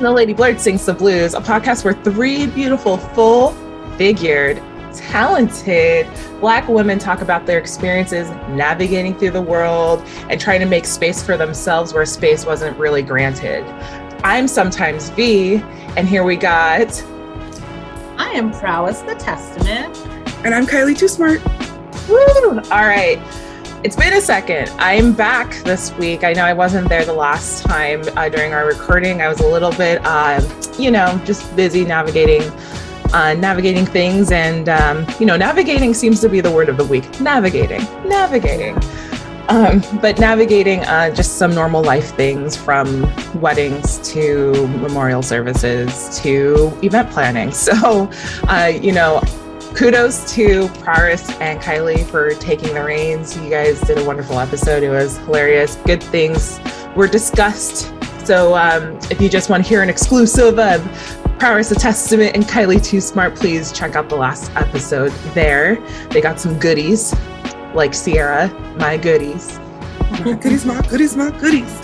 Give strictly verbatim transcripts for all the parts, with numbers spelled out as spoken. No Lady Blurred Sings the Blues, a podcast where three beautiful, full-figured, talented Black women talk about their experiences navigating through the world and trying to make space for themselves where space wasn't really granted. I'm Sometimes V, and here we got... I am Prowess the Testament. And I'm Kylie Too Smart. Woo! All right. It's been a second. I'm back this week. I know I wasn't there the last time uh, during our recording. I was a little bit, uh, you know, just busy navigating, uh, navigating things. And, um, you know, navigating seems to be the word of the week. Navigating, navigating. Um, but navigating uh, just some normal life things, from weddings to memorial services to event planning. So, uh, you know, kudos to Prowess and Kylie for taking the reins. You guys did a wonderful episode. It was hilarious. Good things were discussed. So um, if you just want to hear an exclusive of Prowess the Testament and Kylie Too Smart, please check out the last episode there. They got some goodies. Like Sierra, my goodies. My goodies, my goodies, my goodies.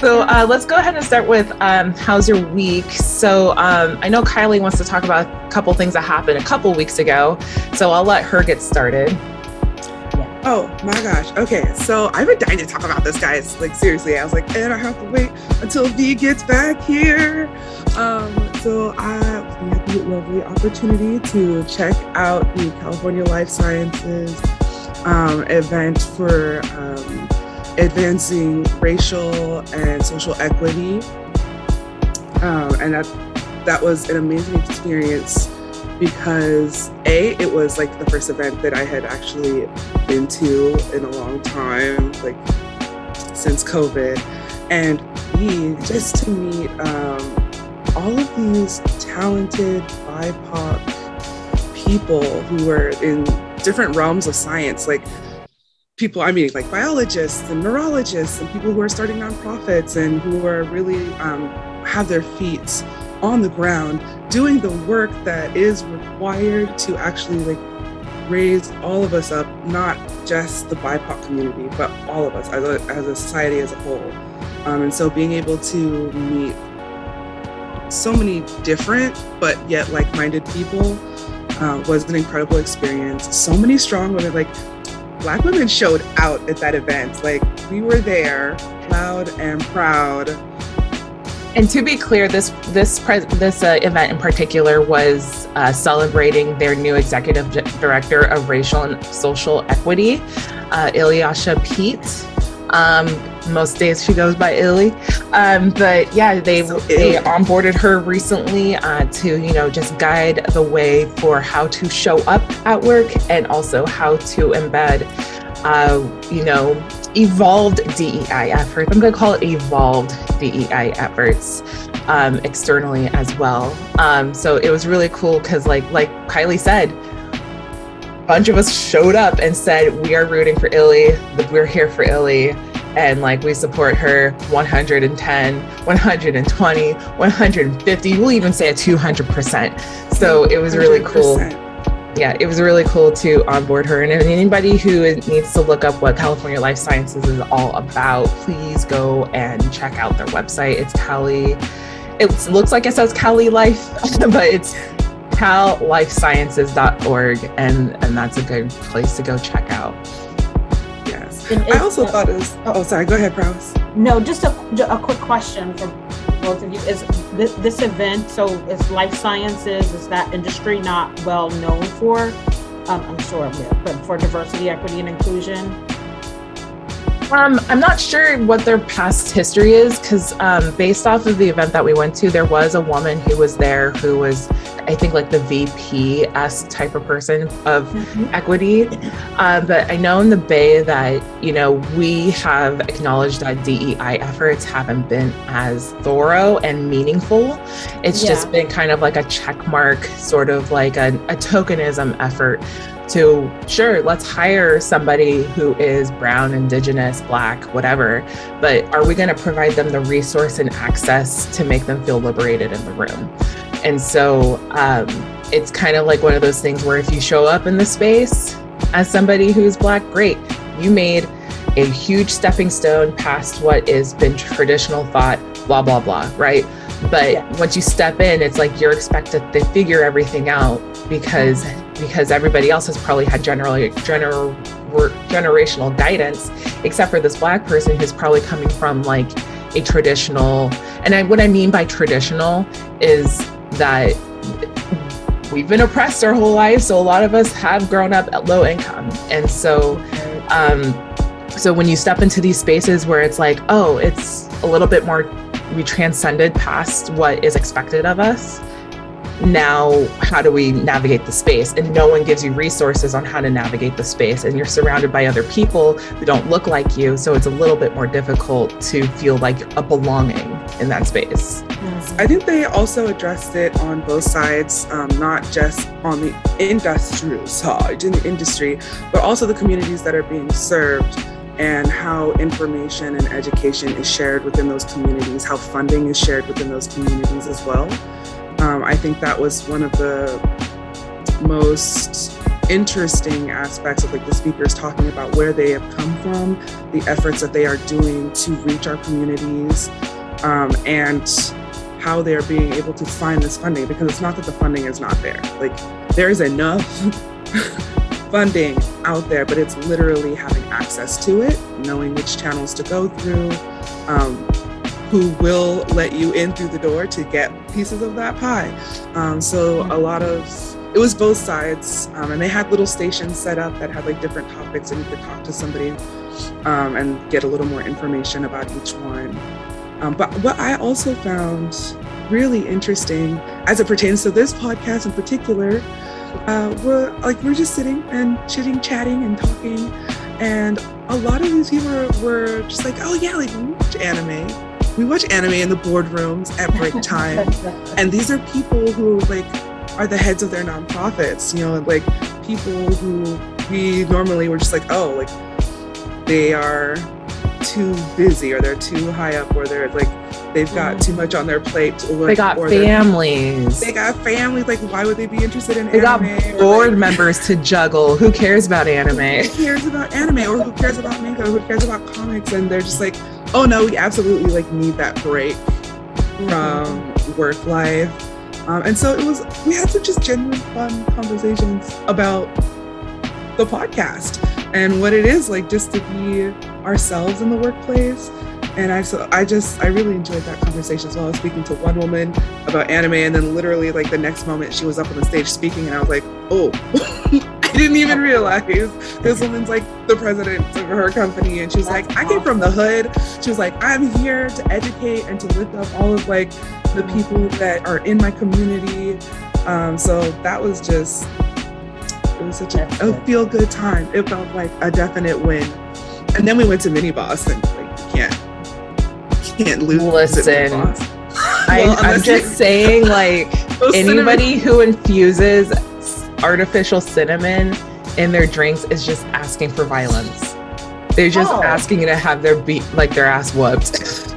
So uh, let's go ahead and start with um, how's your week? So um, I know Kylie wants to talk about a couple things that happened a couple weeks ago. So I'll let her get started. Yeah. Oh my gosh. Okay. So I've been dying to talk about this, guys. Like seriously, I was like, and I have to wait until V gets back here. Um, so I... lovely opportunity to check out the California Life Sciences um, event for um, advancing racial and social equity, um, and that that was an amazing experience because A, it was like the first event that I had actually been to in a long time, like since COVID, and B, just to meet um, all of these talented B I P O C people who were in different realms of science, like people, I mean, like biologists and neurologists and people who are starting nonprofits and who are really um, have their feet on the ground doing the work that is required to actually like raise all of us up, not just the B I P O C community, but all of us as a, as a society as a whole. Um, and so being able to meet so many different but yet like-minded people uh, was an incredible experience. So many strong women, like Black women showed out at that event. Like we were there loud and proud. And to be clear, this this pres- this uh, event in particular was uh, celebrating their new executive d- director of racial and social equity, uh, Ilyasha Peet. Um, most days she goes by Illy, um, but yeah, they they onboarded her recently uh, to you know just guide the way for how to show up at work and also how to embed uh, you know evolved D E I efforts. I'm gonna call it evolved D E I efforts um, externally as well. Um, so it was really cool because like like Kylie said, bunch of us showed up and said, we are rooting for Illy, we're here for Illy, and like we support her one hundred ten, one hundred twenty, one hundred fifty, we'll even say a two hundred percent. So it was really cool. Yeah, it was really cool to onboard her. And if anybody who needs to look up what California Life Sciences is all about, please go and check out their website. It's Cali, it looks like it says Cali Life, but it's cal life sciences dot org, and and that's a good place to go check out. Yes, I also thought it was oh sorry go ahead Prowess. No, just a, a quick question for both of you. Is this, this event, so is life sciences, is that industry not well known for um, I'm sure of it, but for diversity, equity, and inclusion? Um, I'm not sure what their past history is, because um, based off of the event that we went to, there was a woman who was there who was, I think, like the V P-esque type of person of mm-hmm. equity. Um, but I know in the Bay that, you know, we have acknowledged that D E I efforts haven't been as thorough and meaningful. It's yeah. just been kind of like a checkmark, sort of like a, a tokenism effort. To sure, let's hire somebody who is brown, indigenous, black, whatever, but are we going to provide them the resource and access to make them feel liberated in the room? And so um, it's kind of like one of those things where if you show up in the space as somebody who's black, great, you made a huge stepping stone past what has been traditional thought blah, blah, blah, right? But yeah. once you step in, it's like you're expected to figure everything out because because everybody else has probably had general, general, generational guidance, except for this Black person who's probably coming from like a traditional, and I, what I mean by traditional is that we've been oppressed our whole life, so a lot of us have grown up at low income. And so um, so when you step into these spaces where it's like, oh, it's a little bit more, we transcended past what is expected of us. Now, how do we navigate the space? And no one gives you resources on how to navigate the space. And you're surrounded by other people who don't look like you. So it's a little bit more difficult to feel like a belonging in that space. Yes. I think they also addressed it on both sides, um, not just on the industrial side, in the industry, but also the communities that are being served, and how information and education is shared within those communities, how funding is shared within those communities as well. Um, I think that was one of the most interesting aspects of like the speakers talking about where they have come from, the efforts that they are doing to reach our communities, um, and how they are being able to find this funding, because it's not that the funding is not there. Like, there is enough funding out there, but it's literally having access to it, knowing which channels to go through, um, who will let you in through the door to get pieces of that pie. Um, so a lot of, it was both sides, um, and they had little stations set up that had like different topics, and you could talk to somebody um, and get a little more information about each one. Um, but what I also found really interesting as it pertains to this podcast in particular, uh, we're like, we're just sitting and chitting, chatting and talking. And a lot of these people were, were just like, oh yeah, like we watch anime. We watch anime in the boardrooms at break time. And these are people who like are the heads of their nonprofits, you know, like people who we normally were just like, oh, like they are too busy, or they're too high up, or they're like, they've got too much on their plate. Or, they got or families. They got families. Like, why would they be interested in they anime? They got board like, members to juggle. Who cares about anime? Who cares about anime? Or who cares about manga? Or who cares about comics? And they're just like, oh no, we absolutely like need that break mm-hmm. from work life. Um, and so it was, we had some just genuine fun conversations about the podcast and what it is like just to be ourselves in the workplace. And I so I just I really enjoyed that conversation as well. I was speaking to one woman about anime, and then literally like the next moment she was up on the stage speaking, and I was like, oh, I didn't even realize this woman's like the president of her company, and she's like, I came from the hood. She was like, I'm here to educate and to lift up all of like the people that are in my community. Um, so that was just it was such a, a feel good time. It felt like a definite win. And then we went to Mini Boss, and like you can't. Can't lose. Listen, I, well, I'm just saying, like, anybody cinnamon. who infuses artificial cinnamon in their drinks is just asking for violence. They're just oh. asking you to have their be- like their ass whooped.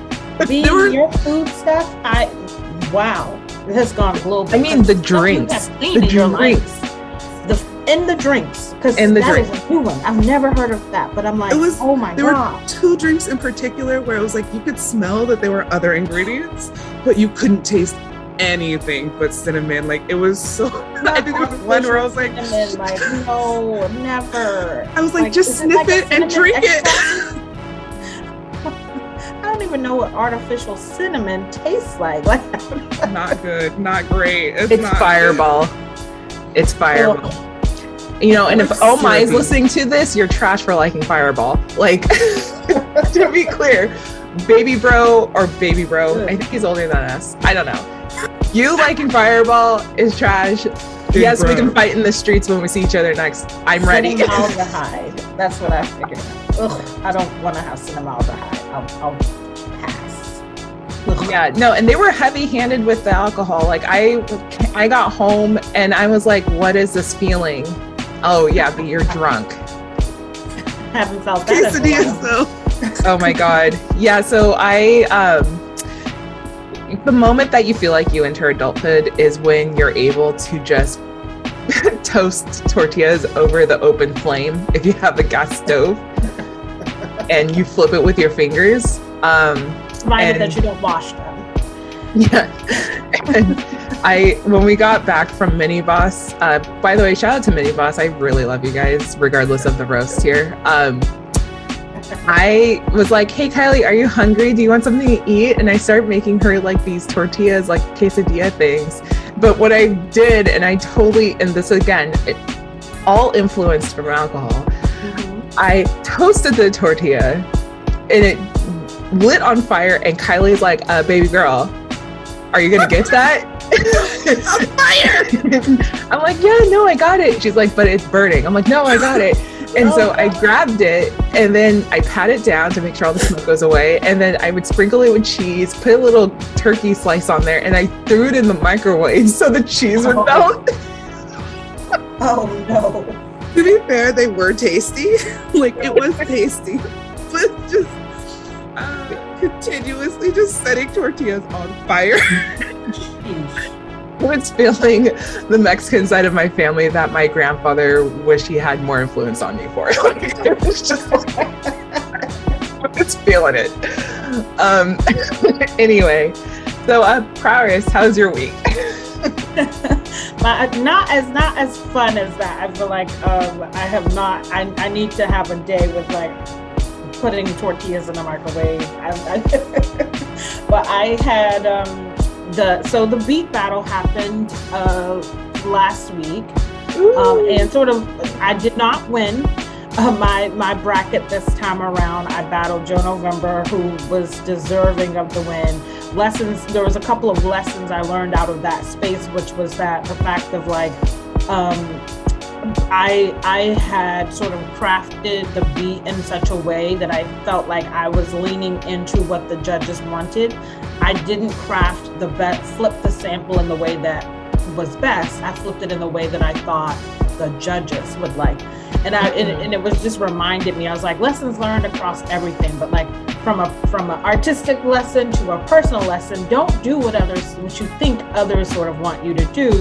Being were- your food stuff, I wow, it has gone global. I mean, the drinks, the drinks, the in the drinks, because that drink. is a new one. I've never heard of that, but I'm like, it was, oh my there god. There were two drinks in particular where it was like, you could smell that there were other ingredients, but you couldn't taste anything but cinnamon. Like, it was so, I think there was one where I was like, cinnamon, like no, never. I was like, like just sniff it, like it and drink extra- it. I don't even know what artificial cinnamon tastes like. Like, not good, not great. It's, it's not fireball. Good. It's fireball. Well, you know, and if Oh My is listening to this, you're trash for liking Fireball. Like, to be clear, Baby Bro or Baby Bro, I think he's older than us. I don't know. You liking Fireball is trash. Big yes, bro. We can fight in the streets when we see each other next. I'm ready. Cinnamaldehyde. That's what I figured. Ugh, I don't want to have cinnamaldehyde. I'll, I'll pass. Ugh. Yeah, no, and they were heavy-handed with the alcohol. Like, I, I got home and I was like, what is this feeling? Oh yeah, but you're drunk. I haven't felt that in a Oh my god. Yeah, so I um the moment that you feel like you enter adulthood is when you're able to just toast tortillas over the open flame if you have a gas stove and you flip it with your fingers. Um minded that you don't wash them. Yeah. And I, when we got back from Minibus, uh, by the way, shout out to Minibus. I really love you guys, regardless of the roast here. Um, I was like, hey, Kylie, are you hungry? Do you want something to eat? And I started making her like these tortillas, like quesadilla things. But what I did, and I totally, and this again, it, all influenced from alcohol, mm-hmm. I toasted the tortilla and it lit on fire. And Kylie's like, uh, baby girl, are you going to get that? On fire! I'm like, yeah, no, I got it. She's like, but it's burning. I'm like, no, I got it. And so I grabbed it and then I pat it down to make sure all the smoke goes away. And then I would sprinkle it with cheese, put a little turkey slice on there, and I threw it in the microwave so the cheese would oh. melt. Oh no. To be fair, they were tasty. Like, it was tasty. But just uh, continuously just setting tortillas on fire. I was feeling the Mexican side of my family that my grandfather wished he had more influence on me for. Like, it was just like, I was feeling it. Um, anyway, so uh, Prowess, how's your week? my, not as not as fun as that. I feel like um, I have not. I, I need to have a day with like putting tortillas in the microwave. I, I, but I had. Um, The, so the beat battle happened uh, last week, um, and sort of, I did not win uh, my my bracket this time around. I battled Joe November, who was deserving of the win. Lessons, there was a couple of lessons I learned out of that space, which was that the fact of like, um, I I had sort of crafted the beat in such a way that I felt like I was leaning into what the judges wanted. I didn't craft the best, flip the sample in the way that was best. I flipped it in the way that I thought the judges would like. And I and, and it was just reminded me, I was like, lessons learned across everything, but like from a from an artistic lesson to a personal lesson, don't do what others, what you think others sort of want you to do.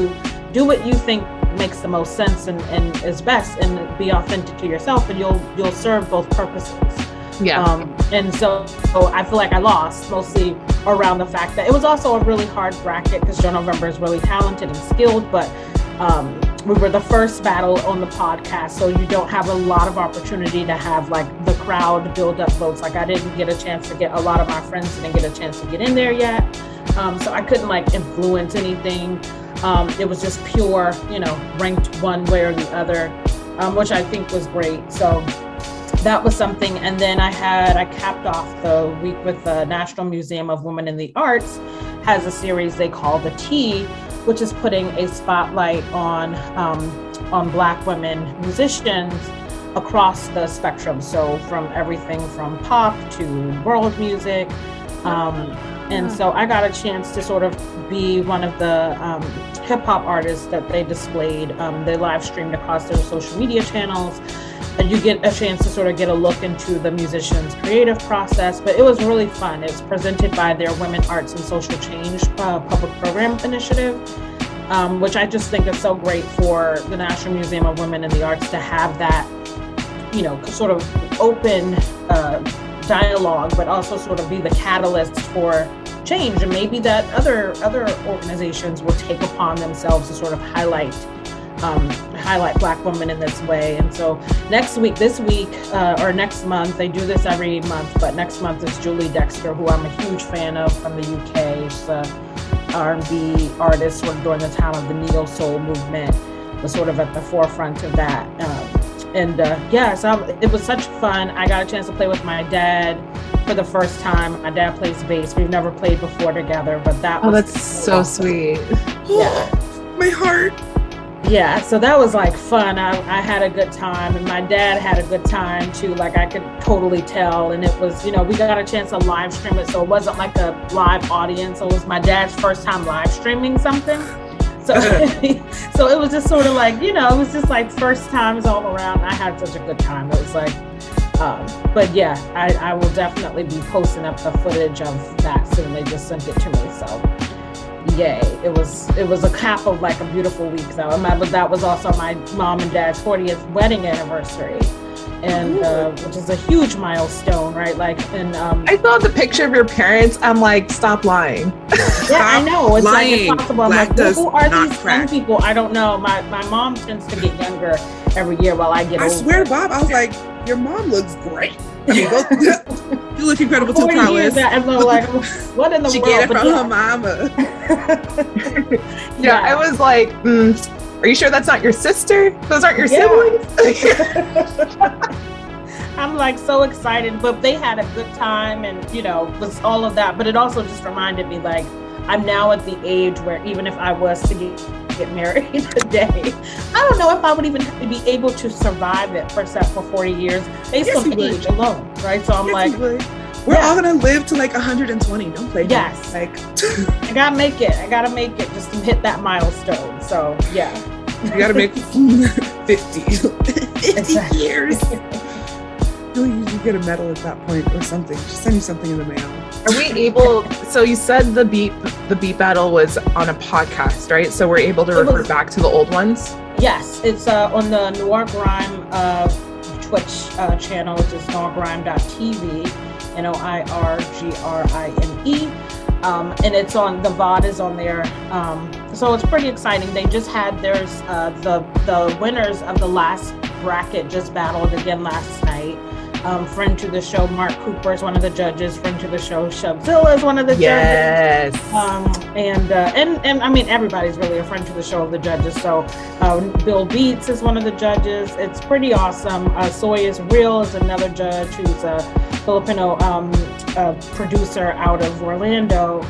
Do what you think makes the most sense and, and is best, and be authentic to yourself, and you'll you'll serve both purposes. Yeah. Um, and so, so I feel like I lost mostly around the fact that it was also a really hard bracket because Joe November is really talented and skilled, but um, we were the first battle on the podcast, so you don't have a lot of opportunity to have like the crowd build up votes. Like I didn't get a chance to get a lot of my friends didn't get a chance to get in there yet, um, so I couldn't like influence anything. Um, it was just pure, you know, ranked one way or the other, um, which I think was great. So that was something. And then I had, I capped off the week with the National Museum of Women in the Arts has a series they call The Tea, which is putting a spotlight on, um, on Black women musicians across the spectrum. So from everything from pop to world music, um, and so I got a chance to sort of be one of the um, hip hop artists that they displayed. Um, they live streamed across their social media channels. And you get a chance to sort of get a look into the musician's creative process, but it was really fun. It's presented by their Women, Arts, and Social Change uh, Public Program Initiative, um, which I just think is so great for the National Museum of Women in the Arts to have that, you know, sort of open uh, dialogue, but also sort of be the catalyst for change, and maybe that other other organizations will take upon themselves to sort of highlight um, highlight Black women in this way. And so next week, this week, uh, or next month, they do this every month, but next month is Julie Dexter, who I'm a huge fan of from the U K. She's an R and B artist sort of during the time of the neo-soul movement, was sort of at the forefront of that. Um, And uh, yeah, so I'm, it was such fun. I got a chance to play with my dad for the first time. My dad plays bass. We've never played before together, but that oh, was- Oh, that's so awesome. Sweet. Yeah. My heart. Yeah, so that was like fun. I, I had a good time, and my dad had a good time too. Like I could totally tell. And it was, you know, we got a chance to live stream it. So it wasn't like a live audience. So it was my dad's first time live streaming something. So, so it was just sort of like, you know, it was just like first times all around. I had such a good time. It was like, um, but yeah, I, I will definitely be posting up the footage of that soon. They just sent it to me. So yay. It was, it was a cap of like a beautiful week. So I remember that was also my mom and dad's fortieth wedding anniversary. and uh, which is a huge milestone, right? Like, and um, I saw the picture of your parents. I'm like, stop lying. Yeah, I know. It's lying. Like impossible. I'm Black like, who are these crack. young people? I don't know. My my mom tends to get younger every year while I get older. I swear, Bob, I was like, your mom looks great. I mean, both, you look incredible too, Carlos. Like, what in the she world? She get it from yeah. her mama. yeah, yeah, I was like, mm, are you sure that's not your sister? Those aren't your yeah. siblings? I'm like so excited, but they had a good time and, you know, with all of that. But it also just reminded me, like, I'm now at the age where even if I was to get, get married today, I don't know if I would even be able to survive it for for forty years based yes, on age would. alone, right? So I'm yes, like, we're yeah. all gonna live to like one hundred twenty. Don't play yes. games. Like, I gotta make it. I gotta make it just to hit that milestone. So yeah, you gotta make fifty, fifty exactly. years. You'll usually get a medal at that point or something. Just send you something in the mail. Are we able? So you said the beat, the beat battle was on a podcast, right? So we're able to it refer was, back to the old ones. Yes, it's uh, on the Noir Grime uh, Twitch uh, channel, which is noir grime dot t v, N O I R G R I M E, um, and it's on the V O D is on there. Um, so it's pretty exciting. They just had theirs. Uh, the the winners of the last bracket just battled again last night. Um, friend to the show, Mark Cooper is one of the judges. Friend to the show, Shubzilla is one of the yes. judges. Yes. Um, and, uh, and, and I mean, everybody's really a friend to the show of the judges. So um, Bill Beats is one of the judges. It's pretty awesome. Uh, Soyuz Real is another judge who's a Filipino um, uh, producer out of Orlando.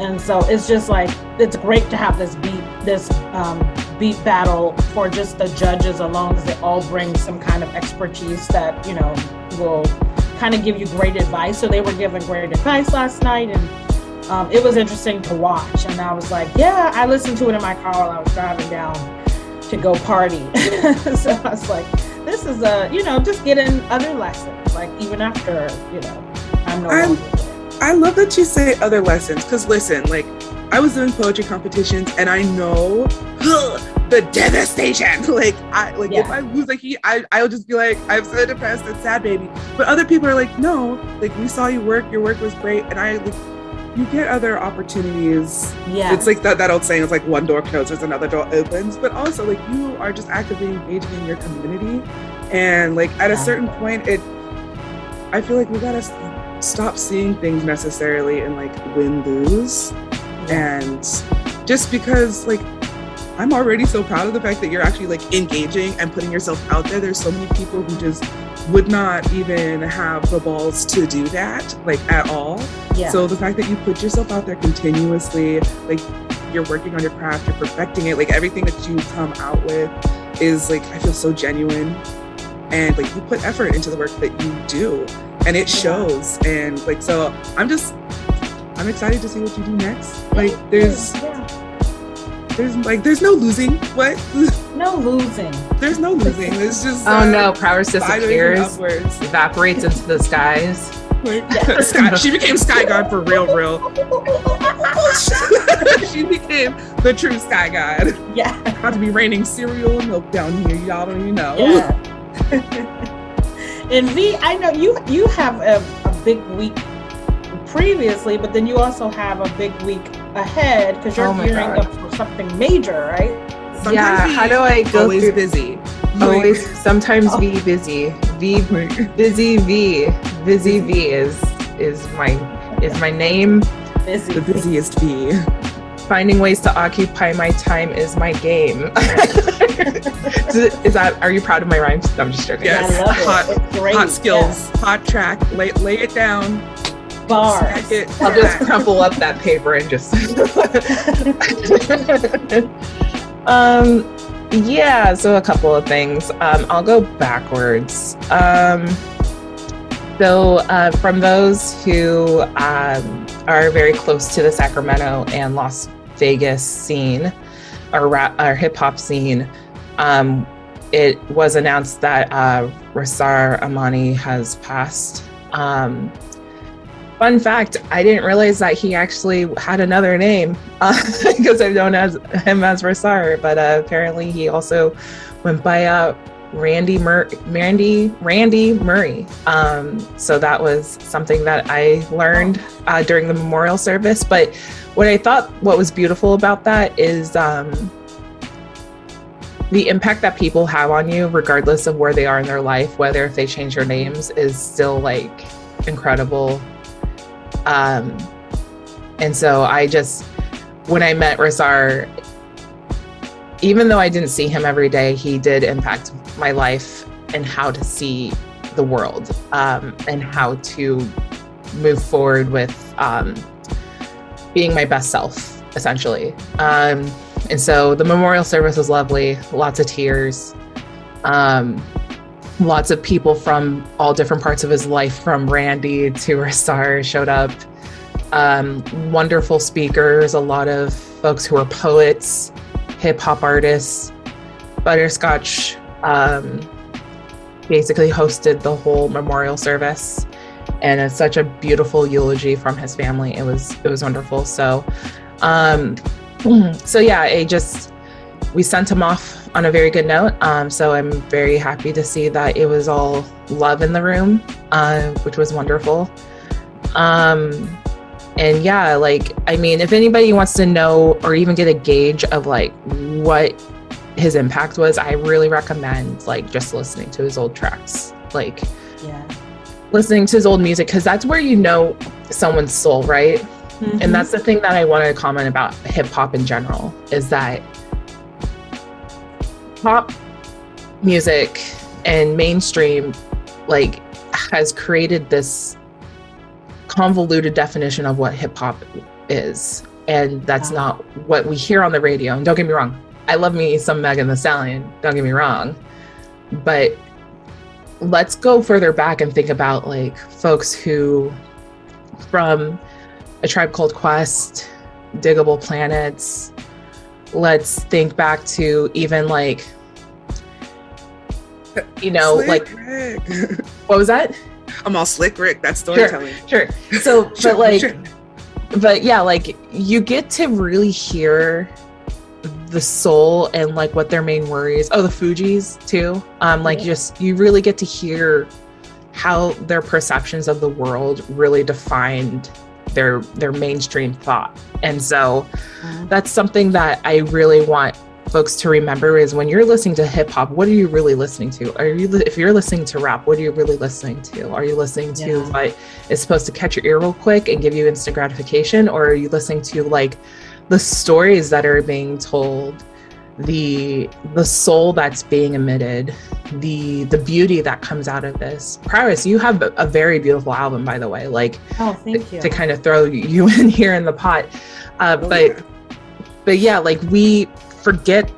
And so it's just like, it's great to have this beat, this um, beat battle for just the judges alone, because they all bring some kind of expertise that, you know, will kind of give you great advice. So they were giving great advice last night, and um, it was interesting to watch. And I was like, yeah, I listened to it in my car while I was driving down to go party. So I was like, this is a, you know, just getting other lessons, like even after, you know, I'm no longer there. I love that you say other lessons, because listen, like I was doing poetry competitions and I know ugh, the devastation. Like I like yeah. if I lose like he I, I'll just be like, I'm so depressed and sad, baby. But other people are like, no, like we saw you work, your work was great. And I like, you get other opportunities. Yeah. It's like that, that old saying, it's like one door closes, another door opens. But also like you are just actively engaging in your community. And like at yeah. a certain point it I feel like we gotta stop seeing things necessarily in like win-lose. And just because like I'm already so proud of the fact that you're actually like engaging and putting yourself out there. There's so many people who just would not even have the balls to do that like at all. Yeah. So the fact that you put yourself out there continuously, like you're working on your craft, you're perfecting it, like everything that you come out with is like, I feel so genuine. And like you put effort into the work that you do and it shows. And like, so I'm just I'm excited to see what you do next. Like there's, yeah. there's like, there's no losing. What? No losing. There's no losing. It's just. Oh uh, no! Power disappears, evaporates into the skies. Yes. Sky, she became Sky God for real, real. She became the true Sky God. Yeah. About to be raining cereal and milk down here. Y'all don't even know. Yeah. And V, I know you. You have a, a big week previously, but then you also have a big week ahead because you're oh gearing God. up for something major, right? Sometimes yeah. How do I go always through busy? Always, sometimes oh. be busy. V busy V busy V is is my is my name. Busy. The busiest V. Finding ways to occupy my time is my game. Is that? Are you proud of my rhymes? No, I'm just joking. Yes. I love it. Hot, great. hot skills. Yeah. Hot track. Lay lay it down. Bars. I'll just crumple up that paper and just um yeah so a couple of things. um I'll go backwards. um so uh from those who um are very close to the Sacramento and Las Vegas scene or rap or hip-hop scene, um it was announced that uh Rasar Amani has passed. um Fun fact, I didn't realize that he actually had another name because uh, I've known as him as Rasar, but uh, apparently he also went by uh, Randy Mur- Randy Randy Murray. Um, so that was something that I learned uh, during the memorial service. But what I thought, what was beautiful about that is um, the impact that people have on you, regardless of where they are in their life, whether if they change their names, is still like incredible. Um, and so I just, when I met Rasar, even though I didn't see him every day, he did impact my life and how to see the world, um, and how to move forward with um, being my best self, essentially. Um, and so the memorial service was lovely, lots of tears, um, lots of people from all different parts of his life, from Randy to Rasar, showed up. Um, wonderful speakers, a lot of folks who are poets, hip hop artists. Butterscotch um, basically hosted the whole memorial service, and it's such a beautiful eulogy from his family. It was it was wonderful. So, um, so yeah, it just we sent him off on a very good note. Um, so I'm very happy to see that it was all love in the room, uh, which was wonderful. Um, And yeah, like, I mean, if anybody wants to know or even get a gauge of like what his impact was, I really recommend like just listening to his old tracks, like yeah. listening to his old music, because that's where you know someone's soul, right? Mm-hmm. And that's the thing that I want to comment about hip hop in general, is that pop music and mainstream like has created this convoluted definition of what hip hop is, and that's wow. not what we hear on the radio. And don't get me wrong, I love me some Megan Thee Stallion, don't get me wrong, but let's go further back and think about like folks who from A Tribe Called Quest, Diggable Planets. Let's think back to even like, you know, Slick Rick. Like what was that? I'm all Slick Rick, that's storytelling. Sure, sure. So, but sure, like, sure. but yeah, like you get to really hear the soul and like what their main worry is. Oh, the Fugees too. Um, like yeah. just, you really get to hear how their perceptions of the world really defined their, their mainstream thought. And so mm-hmm. that's something that I really want folks to remember, is when you're listening to hip hop, what are you really listening to? Are you, if you're listening to rap, what are you really listening to? Are you listening to yeah. what is supposed to catch your ear real quick and give you instant gratification? Or are you listening to like the stories that are being told, the the soul that's being emitted, the the beauty that comes out of this? Prowess, you have a, a very beautiful album, by the way, like oh, thank th- you. to kind of throw you in here in the pot. Uh, oh, but, yeah. but yeah, like we, forget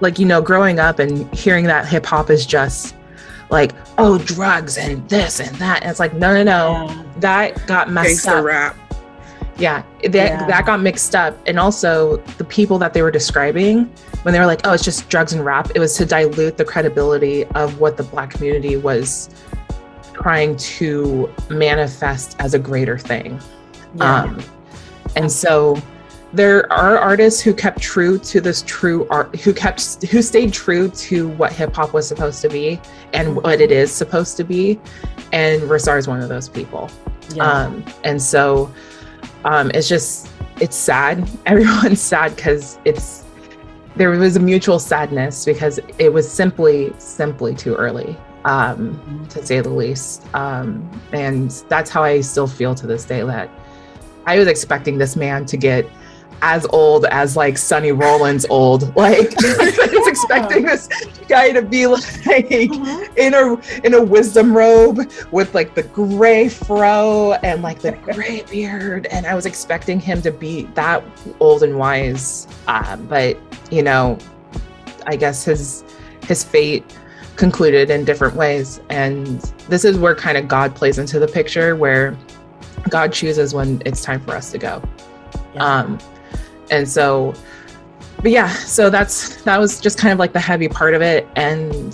like you know growing up and hearing that hip hop is just like oh drugs and this and that, and it's like no no no yeah. that got messed up rap. yeah that yeah. that got mixed up. And also the people that they were describing when they were like, oh, it's just drugs and rap, it was to dilute the credibility of what the Black community was trying to manifest as a greater thing. yeah. Um and so there are artists who kept true to this true art, who kept, who stayed true to what hip hop was supposed to be and what it is supposed to be. And Rasar is one of those people. Yeah. Um, and so um, it's just, it's sad. Everyone's sad because it's, there was a mutual sadness because it was simply, simply too early, um, mm-hmm. to say the least. Um, and that's how I still feel to this day, that I was expecting this man to get as old as like Sonny Rollins old, like I was expecting this guy to be like uh-huh. in a in a wisdom robe with like the gray fro and like the gray beard, and I was expecting him to be that old and wise. Um, but you know, I guess his his fate concluded in different ways, and this is where kind of God plays into the picture, where God chooses when it's time for us to go. Yeah. Um, And so, but yeah, so that's, that was just kind of like the heavy part of it. And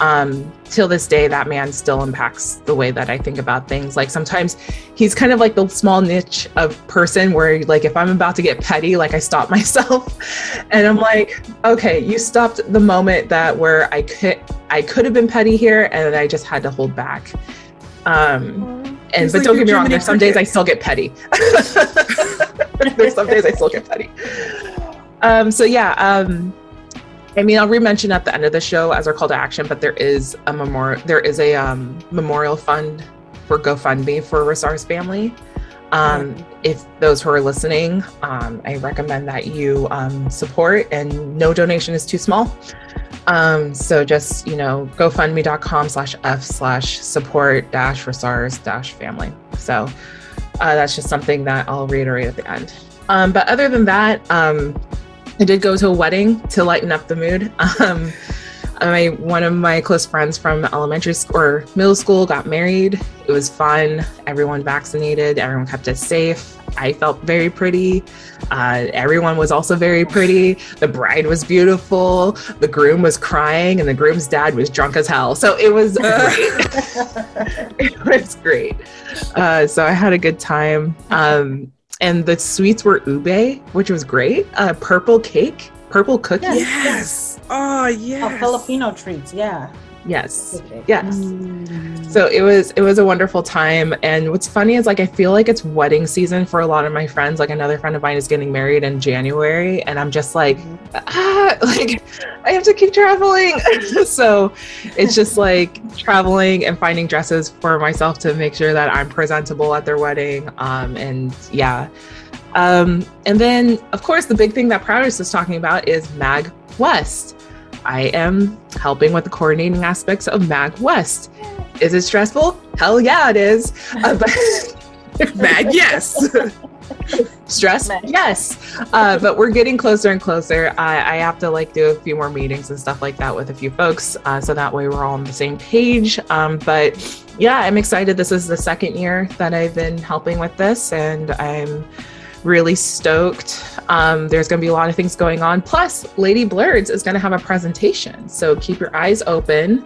Um, till this day, that man still impacts the way that I think about things. Like sometimes he's kind of like the small niche of person where like, if I'm about to get petty, like I stop myself and I'm like, okay, you stopped the moment that where I could, I could have been petty here and I just had to hold back. Um, and, he's but like don't get me wrong, there's some days I still get petty. There's some days I still get petty. Um, so yeah, um, I mean, I'll re-mention at the end of the show as our call to action, but there is a memorial, there is a um, memorial fund for GoFundMe for Rasar's family. Um, mm-hmm. If those who are listening, um, I recommend that you um, support, and no donation is too small. Um, so just, you know, GoFundMe.com slash F slash support dash Rasar's dash family. So uh, that's just something that I'll reiterate at the end. Um, but other than that, um, I did go to a wedding to lighten up the mood. Um, I, one of my close friends from elementary school or middle school got married. It was fun. Everyone vaccinated. Everyone kept us safe. I felt very pretty. Uh, everyone was also very pretty. The bride was beautiful. The groom was crying, and the groom's dad was drunk as hell. So it was great. It was great. Uh, so I had a good time. Um, and the sweets were ube, which was great. Uh, purple cake, purple cookies. Yes. Yes. Oh, yes. Oh, Filipino treats. Yeah. Yes. Yes. Mm. So it was, it was a wonderful time. And what's funny is like, I feel like it's wedding season for a lot of my friends. Like another friend of mine is getting married in January and I'm just like, mm-hmm. ah, like I have to keep traveling. So it's just like traveling and finding dresses for myself to make sure that I'm presentable at their wedding. Um, and yeah. Um, and then of course the big thing that Proudest is talking about is Mag West. I am helping with the coordinating aspects of Mag West. Is it stressful? Hell yeah, it is. Uh, but Mag, yes. Stress, Mag. Yes. Uh, but we're getting closer and closer. I, I have to like do a few more meetings and stuff like that with a few folks. Uh, so that way we're all on the same page. Um, but yeah, I'm excited. This is the second year that I've been helping with this and I'm really stoked. Um, there's going to be a lot of things going on. Plus, Lady Blurds is going to have a presentation. So keep your eyes open.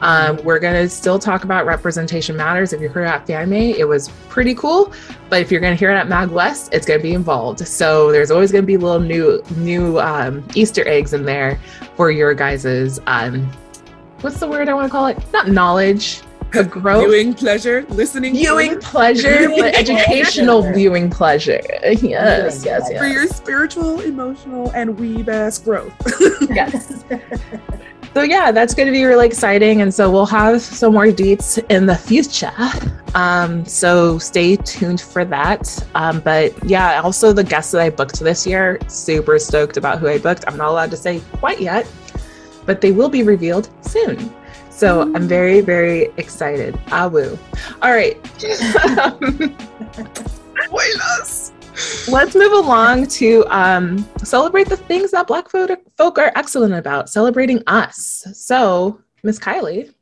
Um, we're going to still talk about representation matters. If you heard it at FanMay, it was pretty cool. But if you're going to hear it at Mag West, it's going to be involved. So there's always going to be little new new um, Easter eggs in there for your guys's, um, what's the word I want to call it? Not knowledge. A growth. Viewing pleasure, listening viewing to pleasure, but educational viewing pleasure. Yes, yes, yes. For yes. your spiritual, emotional, and weeb ass growth. Yes. So yeah, that's going to be really exciting, and so we'll have some more deets in the future. Um, so stay tuned for that. Um, but yeah, also the guests that I booked this year, super stoked about who I booked. I'm not allowed to say quite yet, but they will be revealed soon. So I'm very, very excited. Awoo. All right. Let's move along to um, celebrate the things that Black folk are excellent about, celebrating us. So, Miss Kylie.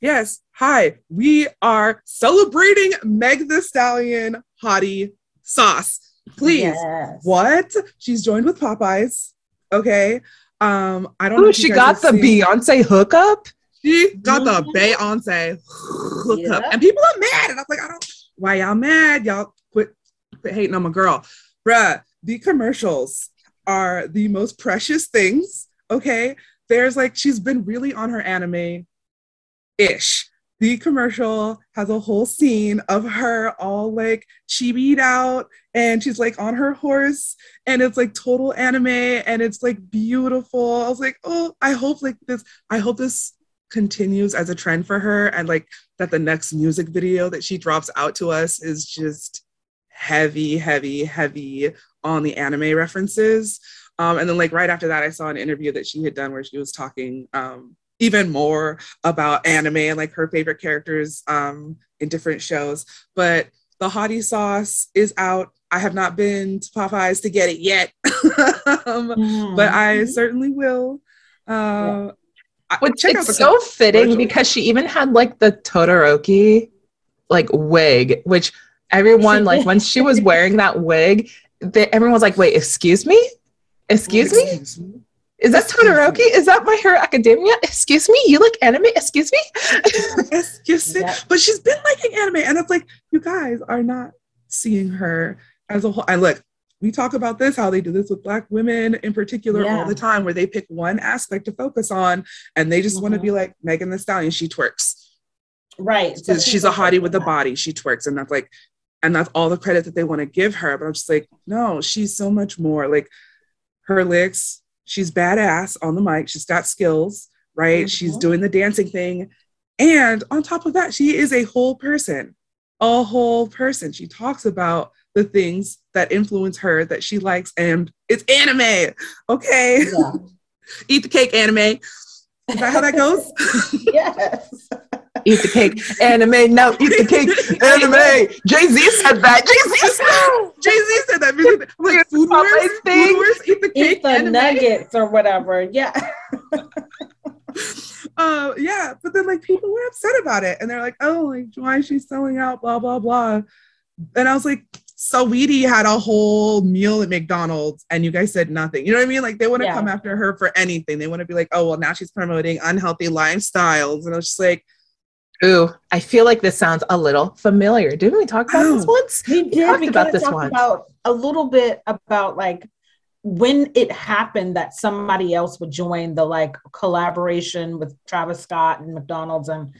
Yes. Hi. We are celebrating Meg Thee Stallion Hottie Sauce. Please. Yes. What? She's joined with Popeyes. Okay. Um, I don't Ooh, know. She got the Beyonce hookup. She got the Beyonce hookup, yeah. And people are mad. And I was like, I don't. Why y'all mad? Y'all quit, quit hating on my girl, bruh. The commercials are the most precious things. Okay, there's like she's been really on her anime ish. The commercial has a whole scene of her all like chibied out and she's like on her horse and it's like total anime and it's like beautiful. I was like, oh, I hope like this, I hope this continues as a trend for her and like that the next music video that she drops out to us is just heavy, heavy, heavy on the anime references. Um, and then like right after that, I saw an interview that she had done where she was talking um, even more about anime and like her favorite characters um, in different shows. But the hottie sauce is out. I have not been to Popeyes to get it yet, um, mm. but I certainly will. Uh, yeah. Which it's so commercial. Fitting because she even had like the Todoroki like wig, which everyone like when she was wearing that wig, they, everyone was like, wait, excuse me? Excuse, excuse me? me? Is that Todoroki? Is that My Hero Academia? Excuse me? You like anime? Excuse me? Excuse me? Yeah. But she's been liking anime. And it's like, you guys are not seeing her as a whole. I look, we talk about this, how they do this with Black women in particular yeah. all the time, where they pick one aspect to focus on and they just mm-hmm. want to be like, Megan Thee Stallion, she twerks. Right. So she's, she's a hottie with a body. She twerks. And that's like, and that's all the credit that they want to give her. But I'm just like, no, she's so much more. Like, her licks, she's badass on the mic. She's got skills, right? Mm-hmm. She's doing the dancing thing. And on top of that, she is a whole person, a whole person. She talks about the things that influence her that she likes. And it's anime. Okay. Yeah. Eat the cake, anime. Is that how that goes? Yes. Eat the cake, anime. No, eat the cake, anime. Jay Z said that. Jay Z said. Jay Z said that. Like, food wars, food wars, eat the cake, eat the anime. Nuggets or whatever. Yeah. uh, yeah, but then like people were upset about it, and they're like, "Oh, like why is she selling out?" Blah blah blah. And I was like, Saweetie had a whole meal at McDonald's and you guys said nothing. You know what I mean? Like, they want to yeah. come after her for anything. They want to be like, oh, well, now she's promoting unhealthy lifestyles. And I was just like, ooh, I feel like this sounds a little familiar. Didn't we talk about oh, this once? We did. We talked we about this once. A little bit about like when it happened that somebody else would join the like collaboration with Travis Scott and McDonald's and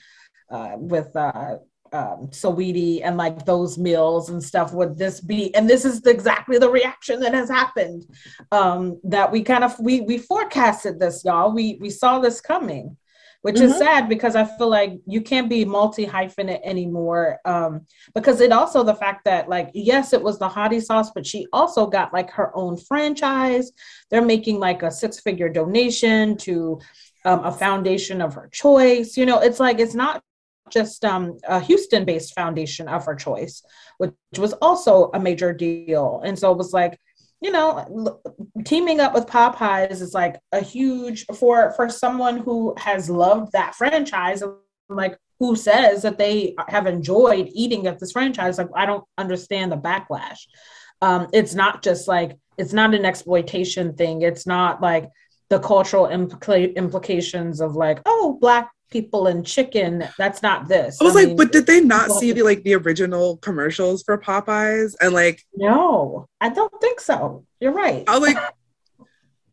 uh, with... Uh, Um, Saweetie and like those meals and stuff. Would this be, and this is the, exactly the reaction that has happened, um, that we kind of, we we forecasted this, y'all. We we saw this coming, which mm-hmm. is sad, because I feel like you can't be multi-hyphenate anymore, um, because it also, the fact that like, yes, it was the hottie sauce, but she also got like her own franchise. They're making like a six-figure donation to um, a foundation of her choice. You know, it's like, it's not just um, a Houston-based foundation of her choice, which was also a major deal. And so it was like, you know, teaming up with Popeyes is like a huge, for, for someone who has loved that franchise, like who says that they have enjoyed eating at this franchise. Like, I don't understand the backlash. Um, it's not just like, it's not an exploitation thing. It's not like the cultural implica- implications of like, oh, Black people and chicken, that's not this. I was I like, mean, but did they not see the like the original commercials for Popeyes? And like, no, I don't think so. You're right. I like,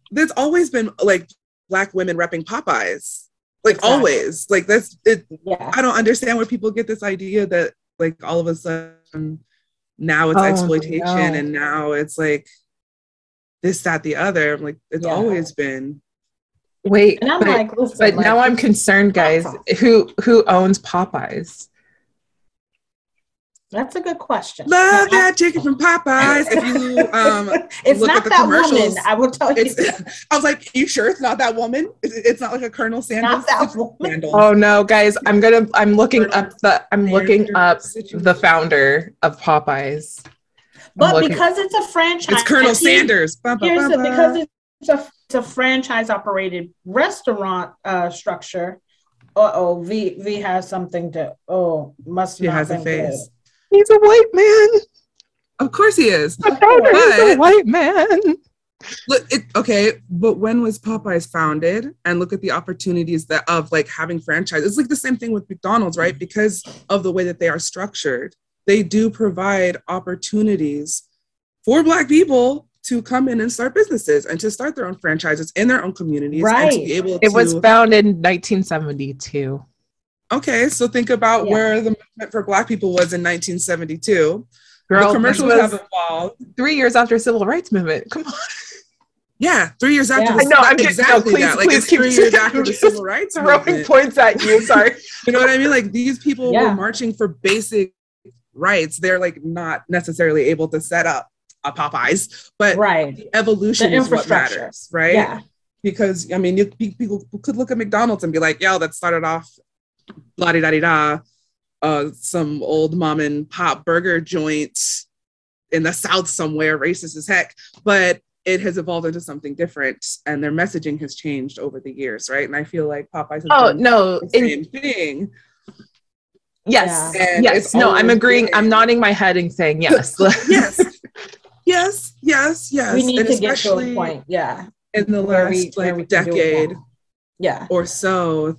there's always been like Black women repping Popeyes, like exactly. always. Like that's it. Yeah. I don't understand where people get this idea that like all of a sudden now it's oh, exploitation no. and now it's like this, that, the other. I'm like, it's yeah. always been. Wait, but, like, listen, but like, now I'm concerned, guys. Who who owns Popeyes? That's a good question. Love that chicken from Popeyes. If you um, it's look not at the that commercials, woman. I will tell you. I was like, you sure it's not that woman? It's, it's not like a Colonel Sanders. Not that woman. Oh no, guys! I'm gonna. I'm looking Colonel up the. I'm looking up situation. The founder of Popeyes. But because it's a franchise, it's Colonel Sanders. He, ba, ba, here's ba, ba. It, because it's a. It's a franchise-operated restaurant uh, structure. Uh-oh, V V has something to... Oh, must he has a face. Good. He's a white man. Of course he is. But he's a white man. Look, it, okay, but when was Popeyes founded? And look at the opportunities that of like having franchises. It's like the same thing with McDonald's, right? Because of the way that they are structured, they do provide opportunities for Black people to come in and start businesses and to start their own franchises in their own communities. Right. And to be able it to... was founded in nineteen seventy-two. Okay. So think about yeah. where the movement for Black people was in nineteen seventy-two. Girl, the commercials have evolved. Three years after civil rights movement. Come on. Yeah. Three years after. Yeah. The, no, I'm exactly just, no, please, that. Like please, it's three keep years after the civil rights throwing movement. Points at you. Sorry. You know what I mean? Like these people yeah. were marching for basic rights. They're like not necessarily able to set up Popeyes, but right. the evolution the is what matters, right? Yeah. Because I mean, you, people could look at McDonald's and be like, "Yo, that started off, la di da di da, uh, some old mom and pop burger joint in the South somewhere, racist as heck." But it has evolved into something different, and their messaging has changed over the years, right? And I feel like Popeyes has oh done no, the same it- thing. Yes, yeah. yes. No, I'm agreeing. Good. I'm nodding my head and saying yes, yes. Yes, yes, yes. We need and to get to a point. Yeah. in the last we, like decade yeah. or so,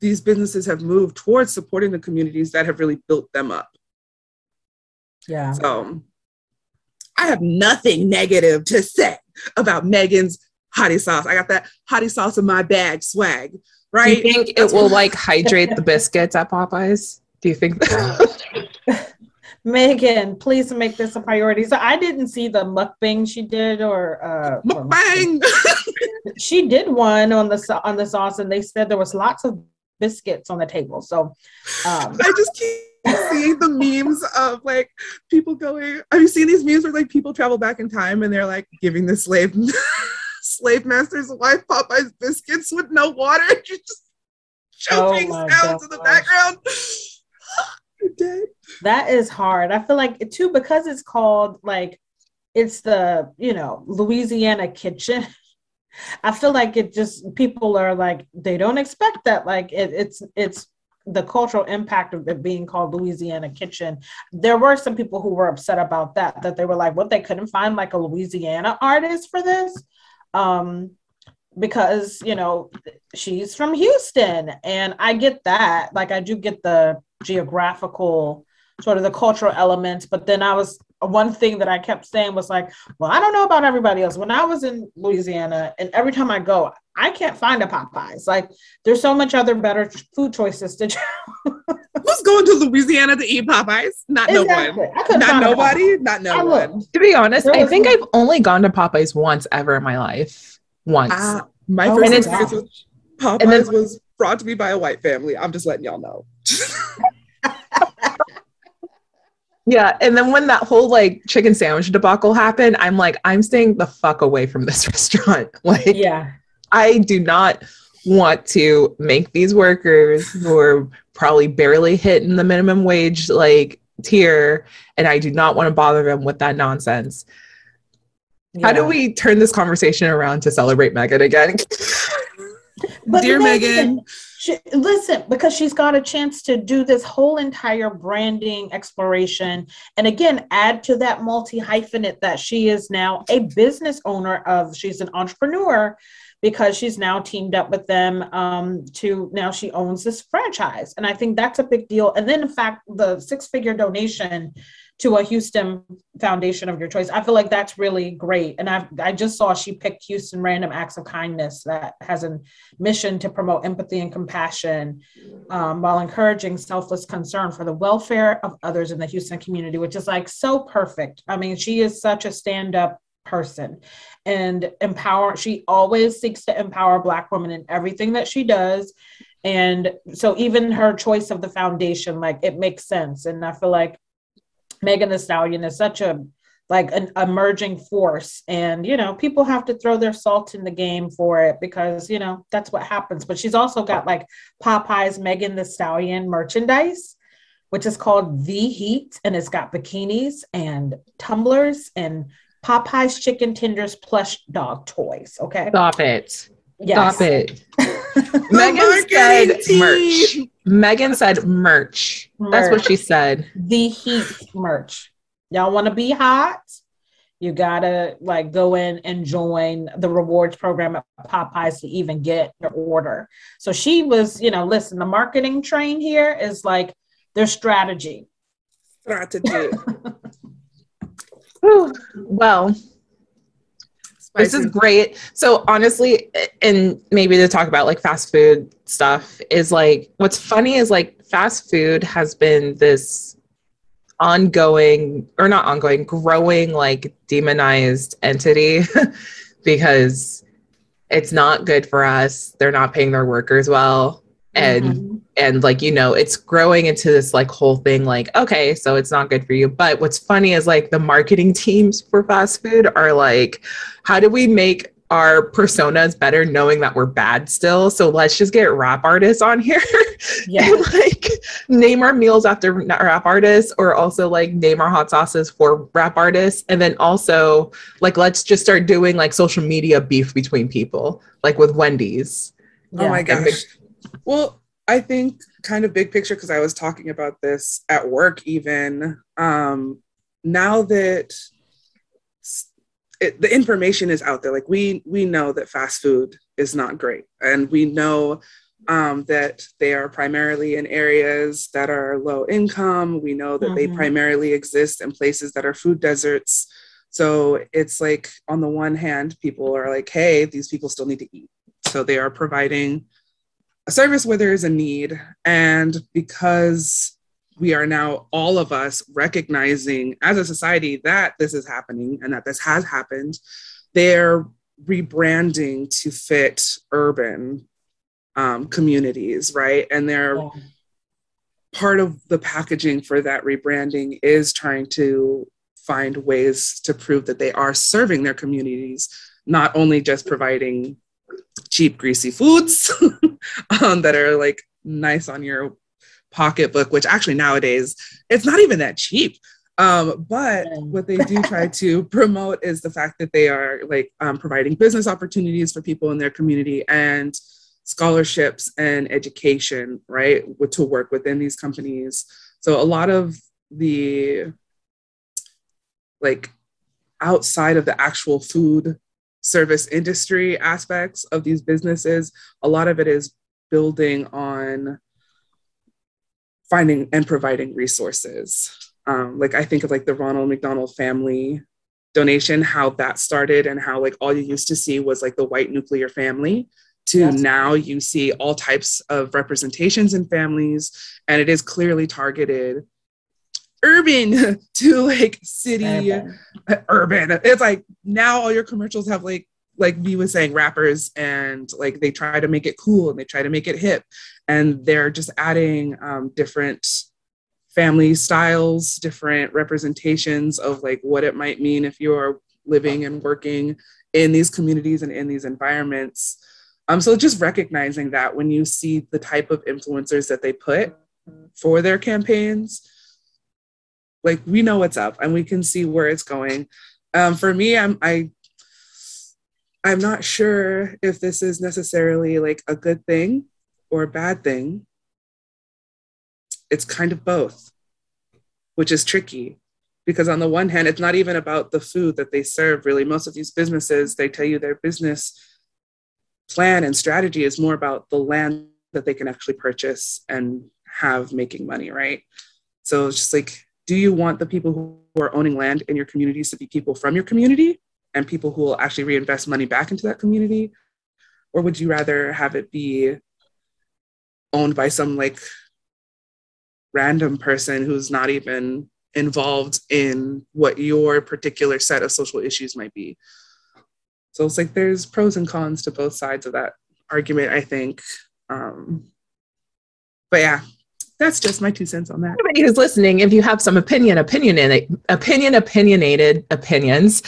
these businesses have moved towards supporting the communities that have really built them up. Yeah. So I have nothing negative to say about Megan's hottie sauce. I got that hottie sauce in my bag swag, right? Do you think it will like hydrate the biscuits at Popeyes? Do you think that? Megan, please make this a priority. So I didn't see the mukbang she did, or uh, mukbang. She did one on the on the sauce, and they said there was lots of biscuits on the table. So um, I just keep seeing the memes of like people going. Have you seen these memes where like people travel back in time and they're like giving the slave slave master's wife Popeye's biscuits with no water, just choking oh sounds in the background. That is hard. I feel like it too, because it's called like it's the, you know, Louisiana kitchen. I feel like it just people are like they don't expect that. Like it, it's it's the cultural impact of it being called Louisiana kitchen. There were some people who were upset about that, that they were like, what, they couldn't find like a Louisiana artist for this. Um because, you know, she's from Houston, and I get that. Like I do get the geographical sort of the cultural elements, but then I was one thing that I kept saying was like, well, I don't know about everybody else. When I was in Louisiana, and every time I go, I can't find a Popeyes. Like there's so much other better food choices to who's going to Louisiana to eat Popeyes? Not exactly. No one. I not nobody. Not no I one. Would. To be honest, I think one. I've only gone to Popeyes once ever in my life. Once. Uh, my oh, first experience with Popeyes and then, was brought to me by a white family. I'm just letting y'all know. Yeah, and then when that whole like chicken sandwich debacle happened, I'm like, I'm staying the fuck away from this restaurant. Like, yeah, I do not want to make these workers who are probably barely hitting the minimum wage like tier, and I do not want to bother them with that nonsense. Yeah. How do we turn this conversation around to celebrate Megan again? But dear Megan. She, listen, because she's got a chance to do this whole entire branding exploration. And again, add to that multi-hyphenate that she is now a business owner of. She's an entrepreneur because she's now teamed up with them um, to now she owns this franchise. And I think that's a big deal. And then in fact, the six-figure donation to a Houston foundation of your choice. I feel like that's really great. And I I just saw she picked Houston Random Acts of Kindness, that has a mission to promote empathy and compassion um, while encouraging selfless concern for the welfare of others in the Houston community, which is like so perfect. I mean, she is such a stand-up person and empower. She always seeks to empower Black women in everything that she does. And so even her choice of the foundation, like it makes sense. And I feel like Megan Thee Stallion is such a like an emerging force, and you know people have to throw their salt in the game for it because you know that's what happens. But she's also got like Popeye's Megan Thee Stallion merchandise, which is called The Heat, and it's got bikinis and tumblers and Popeye's chicken tenders plush dog toys. Okay, stop it. Yes. Stop it. Megan said merch. Megan said merch. merch. That's what she said. The Heat merch. Y'all want to be hot? You gotta like go in and join the rewards program at Popeyes to even get your order. So she was, you know, listen, the marketing train here is like their strategy. Strategy. Well. This is great. So honestly, and maybe to talk about like fast food stuff is like, what's funny is like fast food has been this ongoing or not ongoing, growing like demonized entity because it's not good for us. They're not paying their workers well. And, mm-hmm. and like, you know, it's growing into this like whole thing, like, okay, so it's not good for you. But what's funny is like the marketing teams for fast food are like, how do we make our personas better knowing that we're bad still? So let's just get rap artists on here yeah. and like name our meals after rap artists, or also like name our hot sauces for rap artists. And then also like, let's just start doing like social media beef between people, like with Wendy's. Yeah. Oh my gosh. Well, I think kind of big picture, because I was talking about this at work even, um, now that it, the information is out there. Like we we know that fast food is not great, and we know um, that they are primarily in areas that are low income. We know that mm-hmm. they primarily exist in places that are food deserts. So it's like, on the one hand, people are like, hey, these people still need to eat. So they are providing a service where there is a need. And because we are now, all of us, recognizing as a society that this is happening and that this has happened, they're rebranding to fit urban um, communities, right? And they're yeah. part of the packaging for that rebranding is trying to find ways to prove that they are serving their communities, not only just providing cheap, greasy foods um, that are like nice on your pocketbook, which actually nowadays it's not even that cheap. Um, but what they do try to promote is the fact that they are like um, providing business opportunities for people in their community and scholarships and education, right, to work within these companies. So a lot of the like outside of the actual food service industry aspects of these businesses, a lot of it is building on finding and providing resources. Um, like I think of like the Ronald McDonald family donation, how that started and how like all you used to see was like the white nuclear family to That's- now you see all types of representations in families, and it is clearly targeted urban to like city urban. urban. It's like now all your commercials have like, like V was saying, rappers, and like they try to make it cool and they try to make it hip, and they're just adding um, different family styles, different representations of like what it might mean if you're living and working in these communities and in these environments. Um, so just recognizing that when you see the type of influencers that they put for their campaigns, like we know what's up and we can see where it's going. Um, for me, I'm I, I'm not sure if this is necessarily like a good thing or a bad thing. It's kind of both, which is tricky because on the one hand, it's not even about the food that they serve really. Most of these businesses, they tell you their business plan and strategy is more about the land that they can actually purchase and have making money, right? So it's just like, do you want the people who are owning land in your communities to be people from your community and people who will actually reinvest money back into that community? Or would you rather have it be owned by some like random person who's not even involved in what your particular set of social issues might be? So it's like there's pros and cons to both sides of that argument, I think. Um, but yeah. That's just my two cents on that. Everybody who's listening, if you have some opinion, opinion, opinion, opinionated opinions,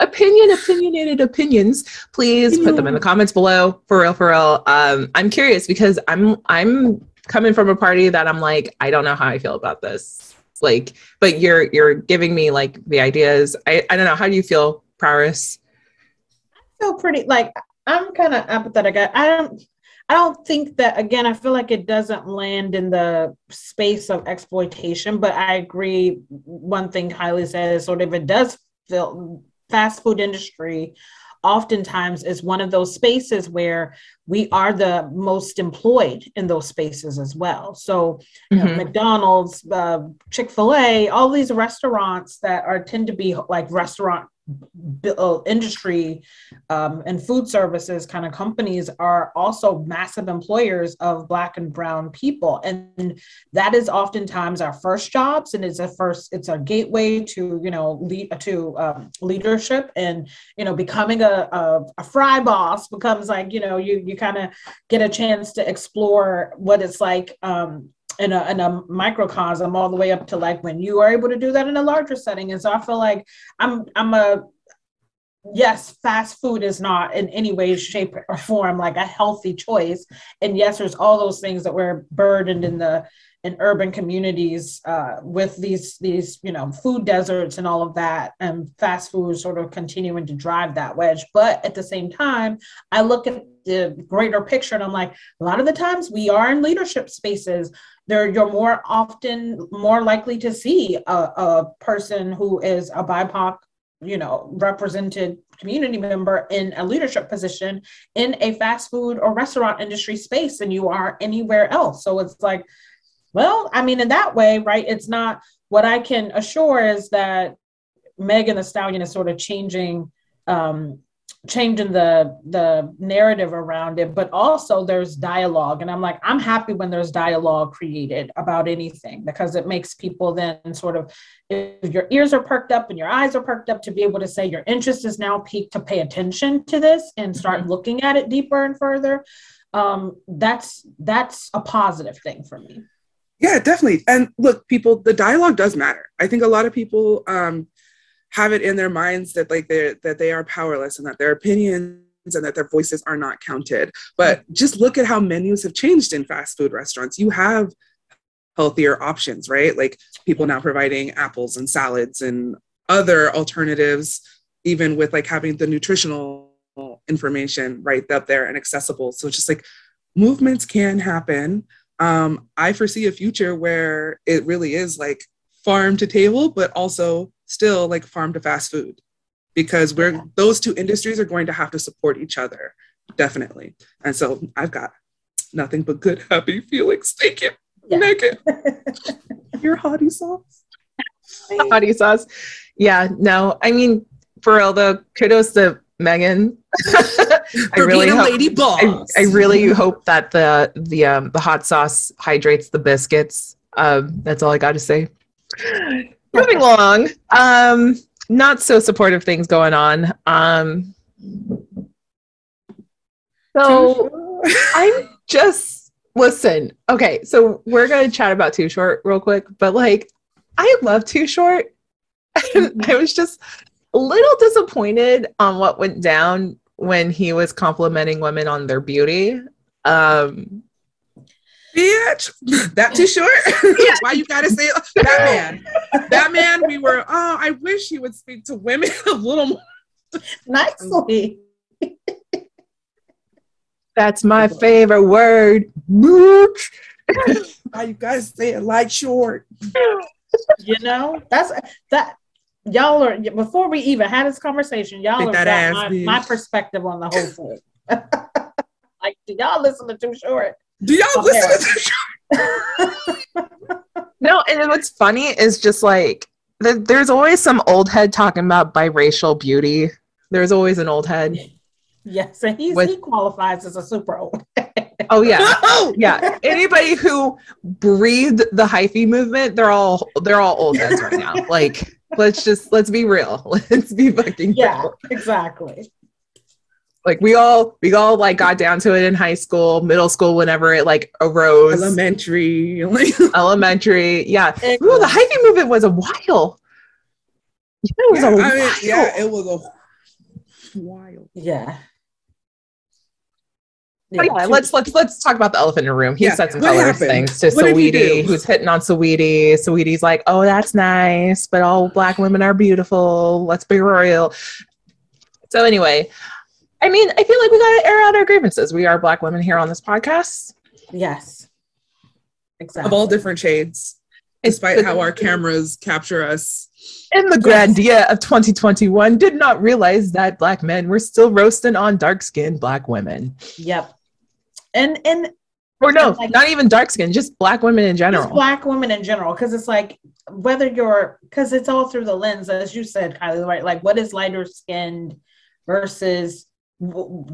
opinion, opinionated opinions, please put them in the comments below. For real, for real. Um, I'm curious because I'm I'm coming from a party that I'm like, I don't know how I feel about this. Like, but you're you're giving me like the ideas. I, I don't know. How do you feel, Prowess? I feel pretty like I'm kind of apathetic. I, I don't. I don't think that, again, I feel like it doesn't land in the space of exploitation, but I agree. One thing Kylie says, sort of, it does feel fast food industry oftentimes is one of those spaces where we are the most employed in those spaces as well. So mm-hmm. you know, McDonald's, uh, Chick-fil-A, all these restaurants that are tend to be like restaurant industry um, and food services kind of companies are also massive employers of Black and brown people. And that is oftentimes our first jobs. And it's a first, it's a gateway to, you know, lead to um, leadership and, you know, becoming a, a, a fry boss becomes like, you know, you, you kind of get a chance to explore what it's like, um, in a, in a microcosm all the way up to like when you are able to do that in a larger setting. And so I feel like I'm, I'm a, yes, fast food is not in any way, shape or form, like a healthy choice. And yes, there's all those things that we're burdened in the, in urban communities uh, with these, these, you know, food deserts and all of that, and fast food sort of continuing to drive that wedge. But at the same time, I look at the greater picture and I'm like, a lot of the times we are in leadership spaces. There, you're more often more likely to see a, a person who is a B I P O C you know, represented community member in a leadership position in a fast food or restaurant industry space than you are anywhere else. So it's like, well, I mean, in that way, right, it's not, what I can assure is that Megan Thee Stallion is sort of changing, um, changing the the narrative around it, but also there's dialogue. And I'm like, I'm happy when there's dialogue created about anything, because it makes people then sort of, if your ears are perked up and your eyes are perked up, to be able to say your interest is now piqued to pay attention to this and start mm-hmm. looking at it deeper and further. Um, that's that's a positive thing for me. Yeah, definitely. And look, people, the dialogue does matter. I think a lot of people um, have it in their minds that like they that they are powerless and that their opinions and that their voices are not counted. But just look at how menus have changed in fast food restaurants. You have healthier options, right? Like people now providing apples and salads and other alternatives, even with like having the nutritional information right up there and accessible. So it's just like movements can happen. Um, I foresee a future where it really is like farm to table, but also still like farm to fast food, because we're yeah. those two industries are going to have to support each other, definitely. And so I've got nothing but good, happy feelings. Thank you, yeah. Megan. Your hottie sauce. Hottie sauce. Yeah. No, I mean, for all the kudos to Megan. I really hope, lady boss. I, I really hope that the the um, the hot sauce hydrates the biscuits. Um, that's all I got to say. Moving along, um, not so supportive things going on. Um, so I'm just listen. Okay, so we're gonna chat about Too Short real quick, but like, I love Too Short. I was just a little disappointed on what went down when he was complimenting women on their beauty. Um, Bitch, that Too Short? Yeah. Why you gotta say it? That man. That man, we were, oh, I wish he would speak to women a little more nicely. That's my favorite word. Why you gotta say it like short? You know, that's that. Y'all are, before we even had this conversation, y'all have got ass, my, my perspective on the whole thing. Like, do y'all listen to Too Short? Do y'all oh, listen yeah. to Too Short? No, and what's funny is just like, the, there's always some old head talking about biracial beauty. There's always an old head. Yes, and he's, with, he qualifies as a super old head. Oh, yeah. No! Yeah. Anybody who breathed the hyphy movement, they're all, they're all old heads right now. Like... Let's just, let's be real. Let's be fucking yeah, real. Exactly. Like we all, we all like got down to it in high school, middle school, whenever it like arose. Elementary. Elementary. Yeah. Exactly. Ooh, the hyphy movement was a while. Yeah, it was yeah, a while. I mean, yeah, it was a while. Yeah. Yeah, yeah, let's let's let's talk about the elephant in the room. He yeah. said some hilarious things to what Saweetie, who's hitting on Saweetie. Saweetie's like, "Oh, that's nice, but all black women are beautiful. Let's be real." So anyway, I mean, I feel like we got to air out our grievances. We are black women here on this podcast. Yes, exactly. Of all different shades, it's despite how our cameras capture us. In the grandia of twenty twenty-one, did not realize that black men were still roasting on dark-skinned black women. Yep. And, and, or no, like, not even dark-skinned, just black women in general. Just black women in general. Cause it's like, whether you're, cause it's all through the lens, as you said, Kylie, right? Like, what is lighter-skinned versus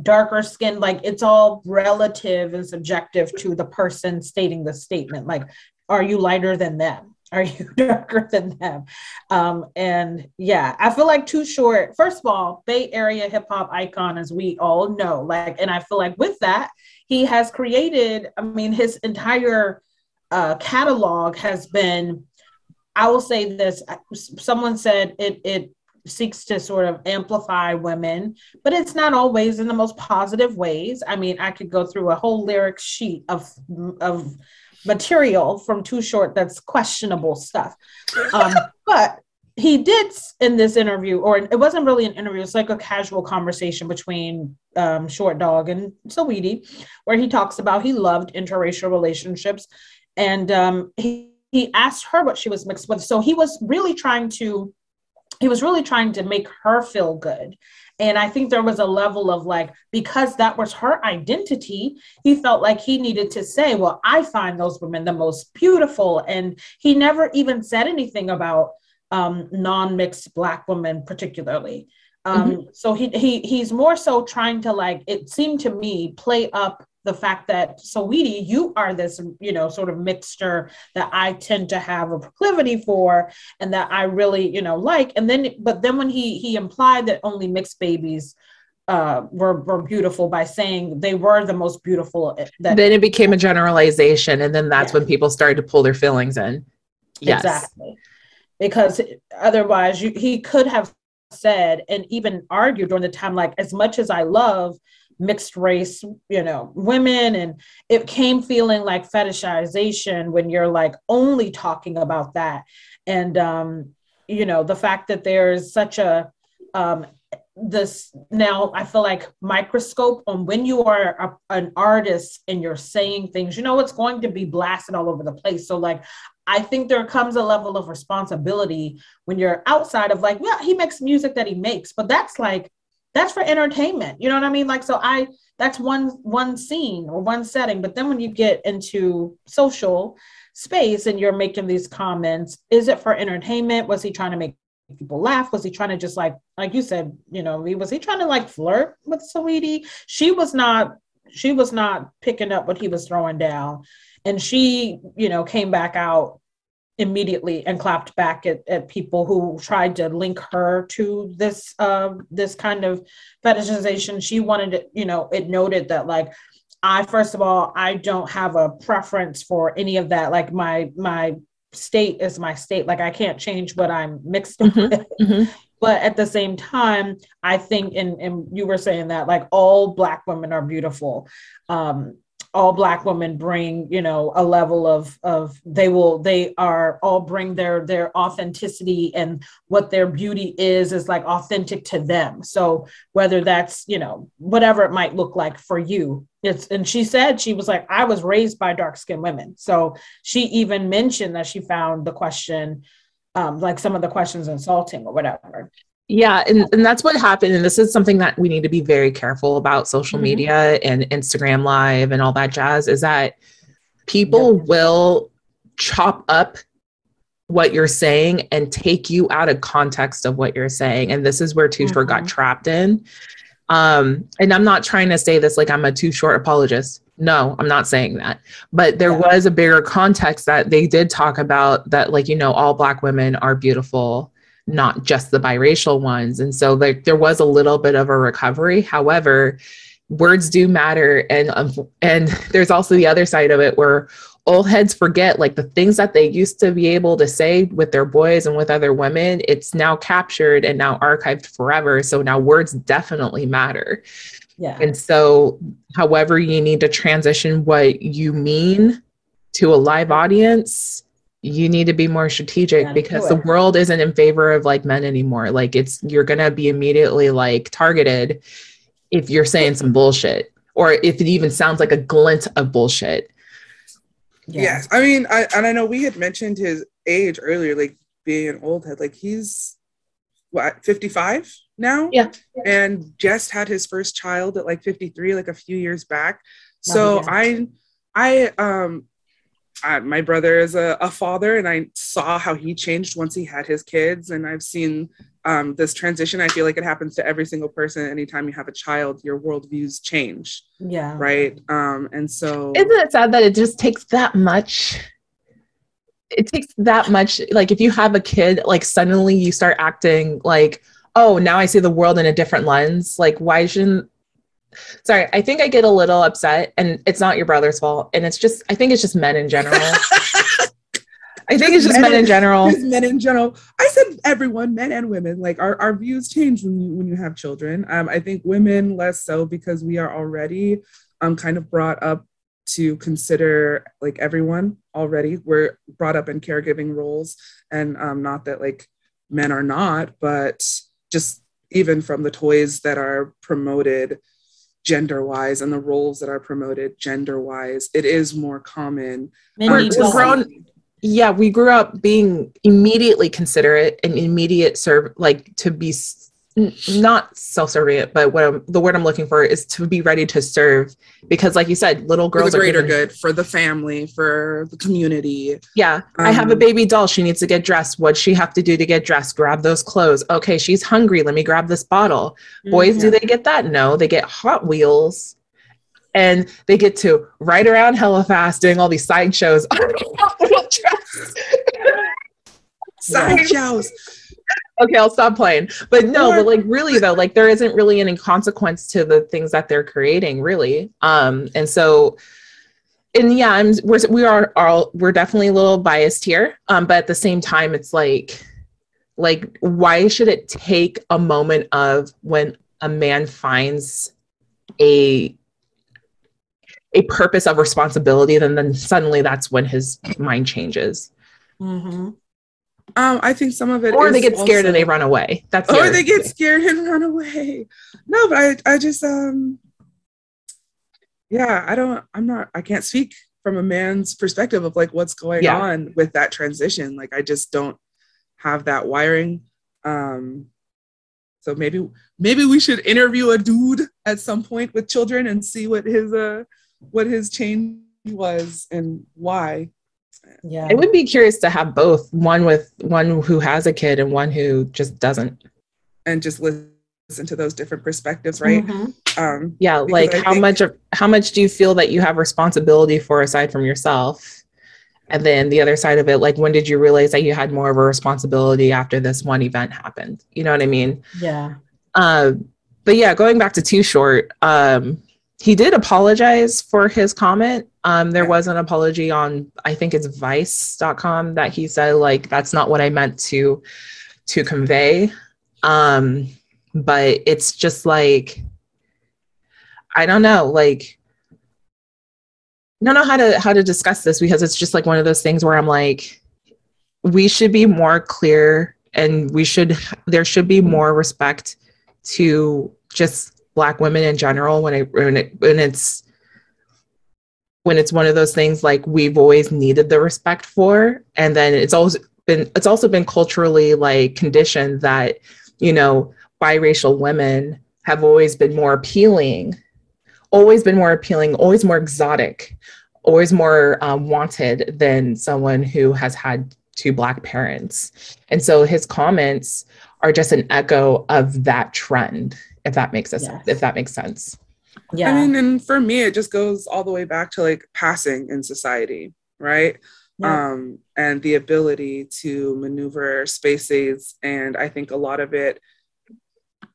darker skin? Like, it's all relative and subjective to the person stating the statement. Like, are you lighter than them? Are you darker than them? Um, and yeah, I feel like Too Short, first of all, Bay Area hip hop icon, as we all know, like, and I feel like with that, he has created, I mean, his entire uh, catalog has been, I will say this, someone said it, it seeks to sort of amplify women, but it's not always in the most positive ways. I mean, I could go through a whole lyric sheet of, of, material from Too Short that's questionable stuff. Um, but he did in this interview, or it wasn't really an interview, it's like a casual conversation between um, Short Dog and Saweetie, where he talks about he loved interracial relationships. And um, he, he asked her what she was mixed with. So he was really trying to he was really trying to make her feel good. And I think there was a level of like, because that was her identity, he felt like he needed to say, well, I find those women the most beautiful. And he never even said anything about um, non-mixed Black women particularly. Um, mm-hmm. So he he he's more so trying to, like, it seemed to me, play up the fact that, Saweetie, you are this, you know, sort of mixture that I tend to have a proclivity for and that I really, you know, like. And then, but then when he he implied that only mixed babies uh, were, were beautiful by saying they were the most beautiful. That- then it became a generalization. And then that's yeah. when people started to pull their feelings in. Yes. Exactly. Because otherwise you, he could have said, and even argued during the time, like, as much as I love mixed race, you know, women, and it came feeling like fetishization when you're like only talking about that. And, um, you know, the fact that there is such a, um, this now I feel like microscope on when you are a, an artist and you're saying things, you know, it's going to be blasted all over the place. So like, I think there comes a level of responsibility when you're outside of like, well, he makes music that he makes, but that's like, that's for entertainment. You know what I mean? Like, so I, that's one, one scene or one setting, but then when you get into social space and you're making these comments, is it for entertainment? Was he trying to make people laugh? Was he trying to just like, like you said, you know, was he trying to like flirt with Saweetie? She was not, she was not picking up what he was throwing down. And she, you know, came back out immediately and clapped back at, at people who tried to link her to this uh, this kind of fetishization. She wanted to, you know, it noted that like, I, first of all, I don't have a preference for any of that. Like my my state is my state. Like I can't change what I'm mixed mm-hmm. with. Mm-hmm. But at the same time, I think, and, and you were saying that like all Black women are beautiful. Um, all Black women bring, you know, a level of, of they will, they are all bring their, their authenticity, and what their beauty is, is like authentic to them. So whether that's, you know, whatever it might look like for you, it's, and she said, she was like, I was raised by dark-skinned women. So she even mentioned that she found the question, um, like some of the questions insulting or whatever. Yeah. And, and that's what happened. And this is something that we need to be very careful about social mm-hmm. media and Instagram Live and all that jazz, is that people yeah. will chop up what you're saying and take you out of context of what you're saying. And this is where Too Short mm-hmm. got trapped in. Um, and I'm not trying to say this like I'm a Too Short apologist. No, I'm not saying that. But there yeah. was a bigger context that they did talk about that, like, you know, all Black women are beautiful, not just the biracial ones. And so like there was a little bit of a recovery. However, words do matter. And, um, and there's also the other side of it where old heads forget like the things that they used to be able to say with their boys and with other women, it's now captured and now archived forever. So now words definitely matter. Yeah. And so however you need to transition what you mean to a live audience, you need to be more strategic, because the world isn't in favor of like men anymore. Like it's, you're going to be immediately like targeted if you're saying some bullshit, or if it even sounds like a glint of bullshit. Yeah. Yes. I mean, I, and I know we had mentioned his age earlier, like being an old head, like he's what, fifty-five now? Yeah. And just had his first child at like fifty-three, like a few years back. Wow, so yeah. I, I, um, I, my brother is a, a father, and I saw how he changed once he had his kids. And I've seen um, this transition. I feel like it happens to every single person. Anytime you have a child, your worldviews change. Yeah. Right. Um, and so. Isn't it sad that it just takes that much? It takes that much. Like if you have a kid, like suddenly you start acting like, oh, now I see the world in a different lens. Like why shouldn't. Sorry, I think I get a little upset, and it's not your brother's fault. And it's just, I think it's just men in general. I think it's just men, men in general. Just men in general. I said everyone, men and women. Like our, our views change when you when you have children. Um, I think women less so, because we are already um kind of brought up to consider like everyone already. We're brought up in caregiving roles, and um, not that like men are not, but just even from the toys that are promoted gender-wise and the roles that are promoted gender-wise, it is more common. Men um, need to grown, yeah, we grew up being immediately considerate and immediate serve, like to be s- not self-servient, but what I'm, the word I'm looking for is to be ready to serve. Because like you said, little girls are for the greater good, for the family, for the community. Yeah. Um, I have a baby doll. She needs to get dressed. What'd she have to do to get dressed? Grab those clothes. Okay. She's hungry. Let me grab this bottle. Boys, yeah. Do they get that? No, they get Hot Wheels. And they get to ride around hella fast doing all these side shows. Side shows. Okay, I'll stop playing. But no, but like really though, like there isn't really any consequence to the things that they're creating, really. Um, and so, and yeah, I'm we're we are all we're definitely a little biased here. Um, but at the same time, it's like, like why should it take a moment of when a man finds a a purpose of responsibility, then then suddenly that's when his mind changes. Mm-hmm. Um, I think some of it or is they get scared also, and they run away. That's or they get scared and run away. No, but I, I just, um, yeah, I don't, I'm not, I can't speak from a man's perspective of like what's going yeah. on with that transition. Like, I just don't have that wiring. Um, so maybe, maybe we should interview a dude at some point with children and see what his, uh, what his change was and why. Yeah, I would be curious to have both, one with one who has a kid and one who just doesn't, and just listen to those different perspectives, right? Mm-hmm. Um, yeah, like I how think... much of how much do you feel that you have responsibility for aside from yourself, and then the other side of it, like when did you realize that you had more of a responsibility after this one event happened? You know what I mean? Yeah. Uh, but yeah, going back to Too Short. Um, He did apologize for his comment. Um, there was an apology on, I think it's vice dot com, that he said, like, that's not what I meant to to convey. Um, but it's just like, I don't know, like, I don't know how to how to discuss this, because it's just like one of those things where I'm like, we should be more clear and we should, there should be more respect to just Black women in general when it, when it when it's when it's one of those things like we've always needed the respect for, and then it's always been it's also been culturally like conditioned that, you know, biracial women have always been more appealing always been more appealing always more exotic, always more um, wanted than someone who has had two Black parents. And so his comments are just an echo of that trend. If that makes sense, yes. if that makes sense. Yeah. I mean, and for me, it just goes all the way back to like passing in society, right? Yeah. Um, and the ability to maneuver spaces. And I think a lot of it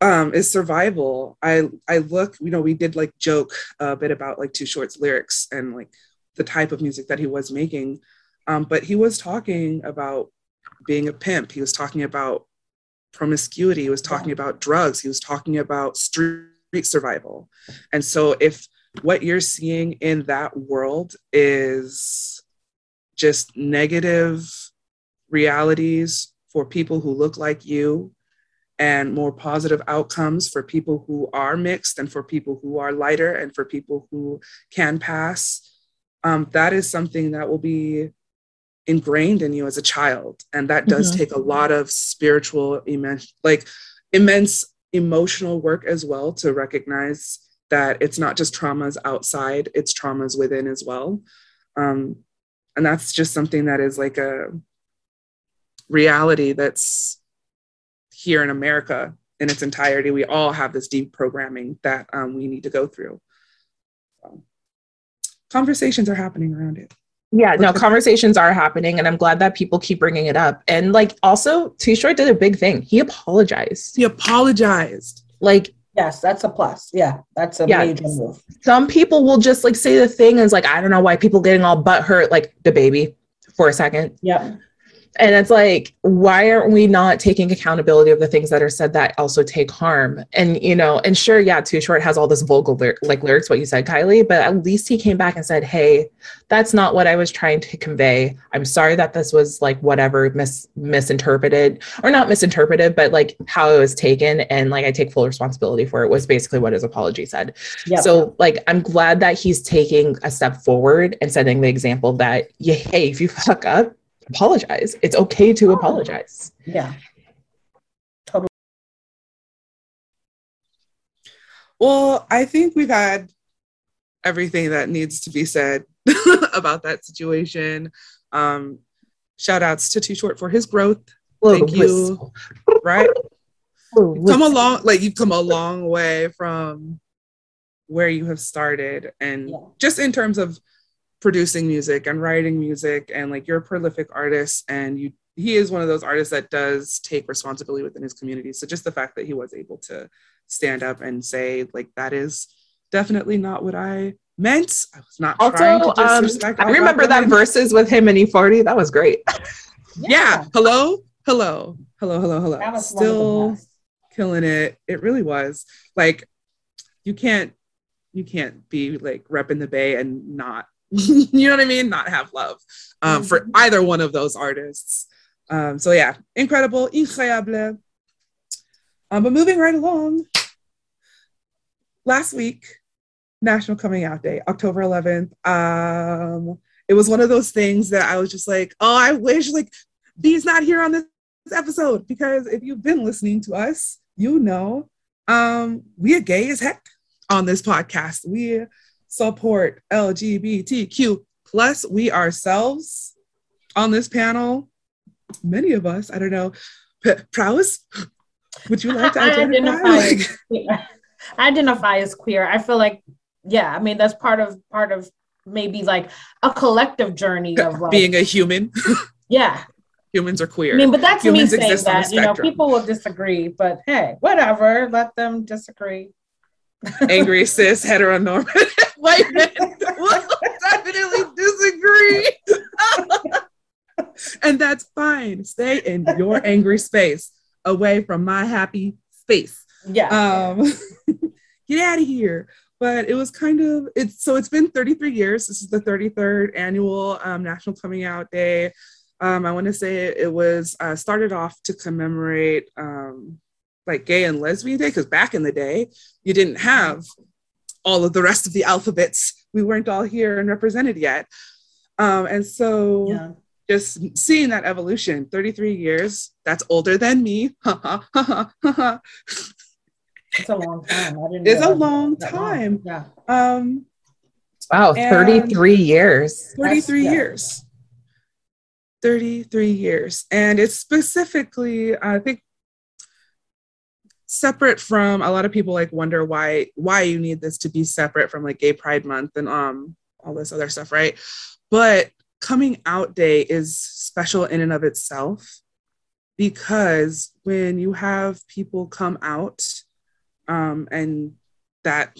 um, is survival. I, I look, you know, we did like joke a bit about like Too Short's lyrics and like the type of music that he was making. Um, but he was talking about being a pimp. He was talking about promiscuity, he was talking about drugs, he was talking about street survival. And so if what you're seeing in that world is just negative realities for people who look like you and more positive outcomes for people who are mixed and for people who are lighter and for people who can pass, um, that is something that will be ingrained in you as a child. And that does mm-hmm. take a lot of spiritual, immense, like immense emotional work as well, to recognize that it's not just traumas outside, it's traumas within as well. Um, and that's just something that is like a reality that's here in America in its entirety. We all have this deprogramming that um, we need to go through. So, conversations are happening around it. Yeah, no, conversations are happening, and I'm glad that people keep bringing it up. And like, also, Too Short did a big thing. He apologized. He apologized. Like, yes, that's a plus. Yeah, that's a yeah, major move. Some people will just like say the thing, and it's like, I don't know why people getting all butthurt, like the baby, for a second. Yeah. And it's like, why aren't we not taking accountability of the things that are said that also take harm? And, you know, and sure, yeah, Too Short has all this vulgar, lyric, like lyrics, what you said, Kylie, but at least he came back and said, hey, that's not what I was trying to convey. I'm sorry that this was like whatever mis- misinterpreted or not misinterpreted, but like how it was taken. And like, I take full responsibility for it was basically what his apology said. Yep. So like, I'm glad that he's taking a step forward and setting the example that, yeah, hey, if you fuck up, apologize. It's okay to apologize. Yeah. Totally. Well, I think we've had everything that needs to be said about that situation. Um, shout outs to Too Short for his growth. Thank you. Right? You've come a long, like you've come a long way from where you have started, and yeah. just in terms of producing music and writing music, and like you're a prolific artist, and you he is one of those artists that does take responsibility within his community. So just the fact that he was able to stand up and say, like, that is definitely not what I meant. I was not also, trying to disrespect. Um, I remember that him. Verses with him and E forty. That was great. Yeah. yeah. Hello. Hello. Hello. Hello. Hello. That was still killing it. It really was. Like, you can't you can't be like repping the Bay and not, you know what I mean? Not have love um, mm-hmm. for either one of those artists. Um, so yeah, incredible, incroyable. Um, but moving right along, last week, National Coming Out Day, October eleventh. Um, it was one of those things that I was just like, oh, I wish like B's not here on this episode, because if you've been listening to us, you know, um, we are gay as heck on this podcast. We support L G B T Q plus. We ourselves on this panel, many of us, I don't know, P- Prowess, would you like to identify? I identify, like, I identify as queer. I feel like, yeah, I mean, that's part of part of maybe like a collective journey of like, being a human. Yeah. Humans are queer. I mean, but that's Humans me saying that, you know, people will disagree, but hey, whatever, let them disagree. Angry cis heteronormative white men will definitely disagree. And that's fine. Stay in your angry space, away from my happy space. Yeah. Um, get out of here. But it was kind of, it's so it's been thirty-three years. This is the thirty-third annual um, National Coming Out Day. Um, I want to say it was uh, started off to commemorate um, like Gay and Lesbian Day, because back in the day, you didn't have all of the rest of the alphabets. We weren't all here and represented yet. Um, and so yeah. just seeing that evolution, thirty-three years, that's older than me. It's a long time. I didn't it's a long time. Long. Yeah. Um, wow, thirty-three years. thirty-three yeah. years. thirty-three years. And it's specifically, I think, separate from a lot of people like wonder why why you need this to be separate from like Gay Pride Month and um all this other stuff, right? But Coming Out Day is special in and of itself, because when you have people come out, um and that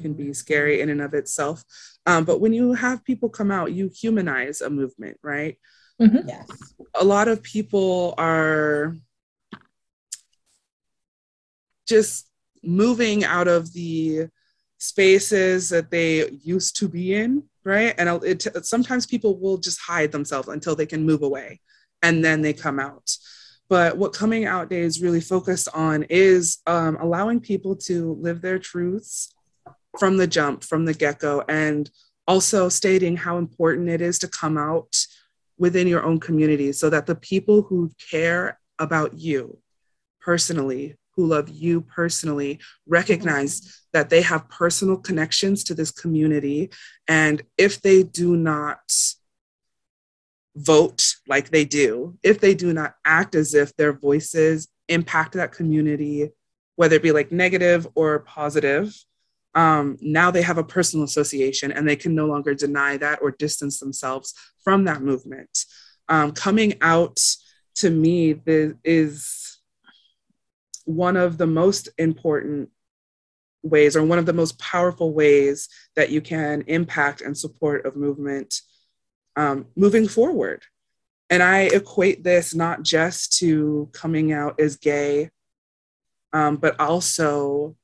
can be scary in and of itself, um but when you have people come out, you humanize a movement, right? Mm-hmm. Yes. A lot of people are just moving out of the spaces that they used to be in, right? And it, it, sometimes people will just hide themselves until they can move away, and then they come out. But what Coming Out Day is really focused on is um, allowing people to live their truths from the jump, from the get-go, and also stating how important it is to come out within your own community, so that the people who care about you personally, who love you personally, recognize that they have personal connections to this community. And if they do not vote like they do, if they do not act as if their voices impact that community, whether it be like negative or positive, um, now they have a personal association, and they can no longer deny that or distance themselves from that movement. Um, coming out, to me, this is one of the most important ways, or one of the most powerful ways, that you can impact and support of movement um, moving forward. And I equate this not just to coming out as gay, um, but also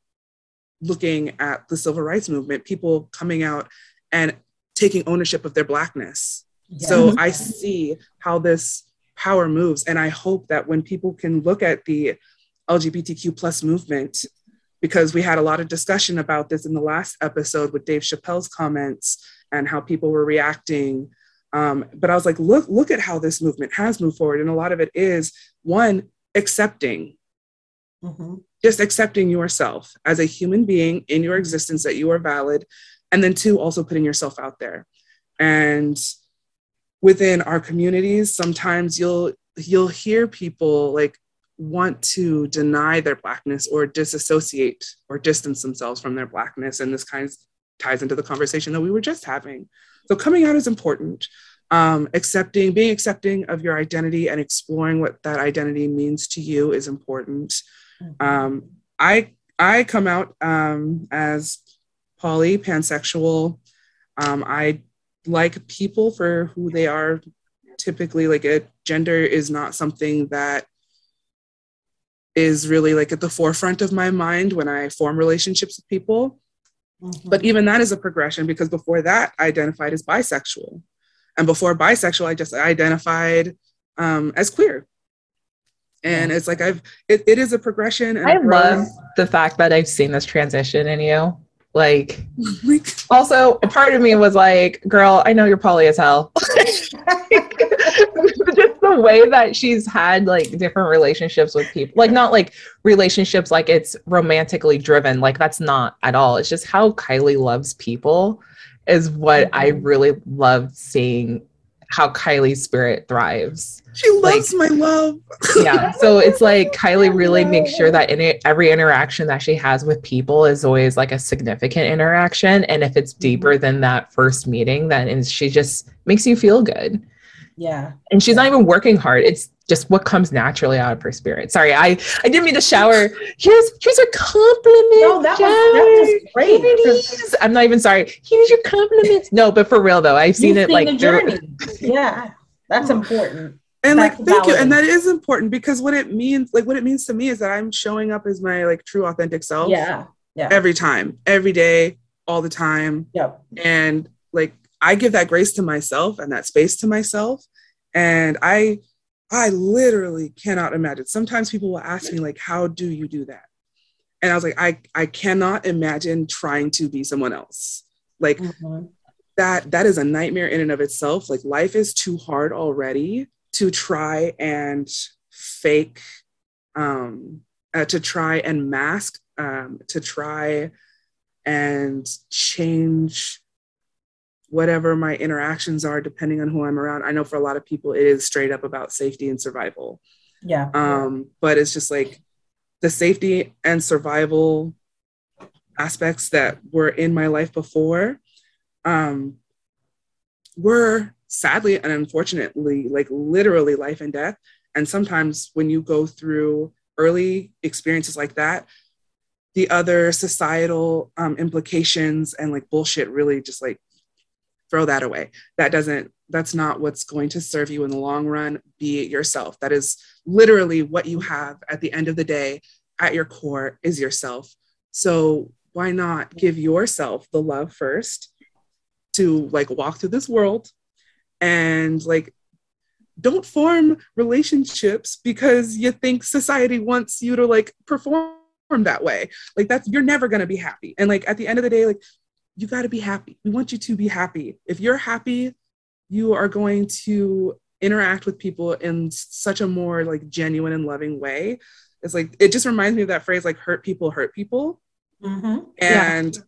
looking at the civil rights movement, people coming out and taking ownership of their Blackness. Yeah. So I see how this power moves. And I hope that when people can look at the L G B T Q plus movement, because we had a lot of discussion about this in the last episode with Dave Chappelle's comments and how people were reacting Um, but I was like, look, look at how this movement has moved forward. And a lot of it is, one, accepting, mm-hmm. just accepting yourself as a human being in your existence, that you are valid. And then two, also putting yourself out there. And within our communities, sometimes you'll, you'll hear people like want to deny their Blackness or disassociate or distance themselves from their Blackness. And this kind of ties into the conversation that we were just having. So coming out is important. Um, accepting, being accepting of your identity and exploring what that identity means to you is important. Um, I I come out um, as poly, pansexual. Um, I like people for who they are. Typically, like a gender is not something that is really like at the forefront of my mind when I form relationships with people. Mm-hmm. But even that is a progression, because before that, I identified as bisexual. And before bisexual, I just identified um, as queer. And it's like, I've, it, it is a progression. And I love the fact that I've seen this transition in you. Like, also, a part of me was like, girl, I know you're poly as hell. Just the way that she's had like different relationships with people, like not like relationships like it's romantically driven, like that's not at all. It's just how Kylie loves people is what I really loved seeing, how Kylie's spirit thrives. She loves like, my love. Yeah. So it's like Kylie really makes sure that in it, every interaction that she has with people is always like a significant interaction. And if it's deeper than that first meeting, then and she just makes you feel good. Yeah. And she's yeah. not even working hard. It's just what comes naturally out of her spirit. Sorry, I, I didn't mean to shower. Here's here's a compliment. No, that, was, that was great. Here it is. I'm not even sorry. Here's your compliments. No, but for real though, I've seen You've it seen like the journey. Yeah. That's important. And that's like, thank valid. You. And that is important, because what it means, like what it means to me is that I'm showing up as my like true authentic self. Yeah. Yeah. Every time, every day, all the time. Yep. And like, I give that grace to myself and that space to myself. And I, I literally cannot imagine. Sometimes people will ask me like, how do you do that? And I was like, I, I cannot imagine trying to be someone else. Like mm-hmm. that, that is a nightmare in and of itself. Like life is too hard already to try and fake, um, uh, to try and mask, um, to try and change whatever my interactions are, depending on who I'm around. I know for a lot of people, it is straight up about safety and survival. Yeah. Um, but it's just like the safety and survival aspects that were in my life before um, were sadly and unfortunately, like literally life and death. And sometimes when you go through early experiences like that, the other societal um, implications and like bullshit really just like throw that away. That doesn't, that's not what's going to serve you in the long run. Be yourself. That is literally what you have at the end of the day, at your core is yourself. So why not give yourself the love first to like walk through this world and like, don't form relationships because you think society wants you to like perform that way. Like that's, you're never going to be happy. And like, at the end of the day, like, you got to be happy. We want you to be happy. If you're happy, you are going to interact with people in such a more like genuine and loving way. It's like, it just reminds me of that phrase, like hurt people, hurt people. Mm-hmm. And yeah.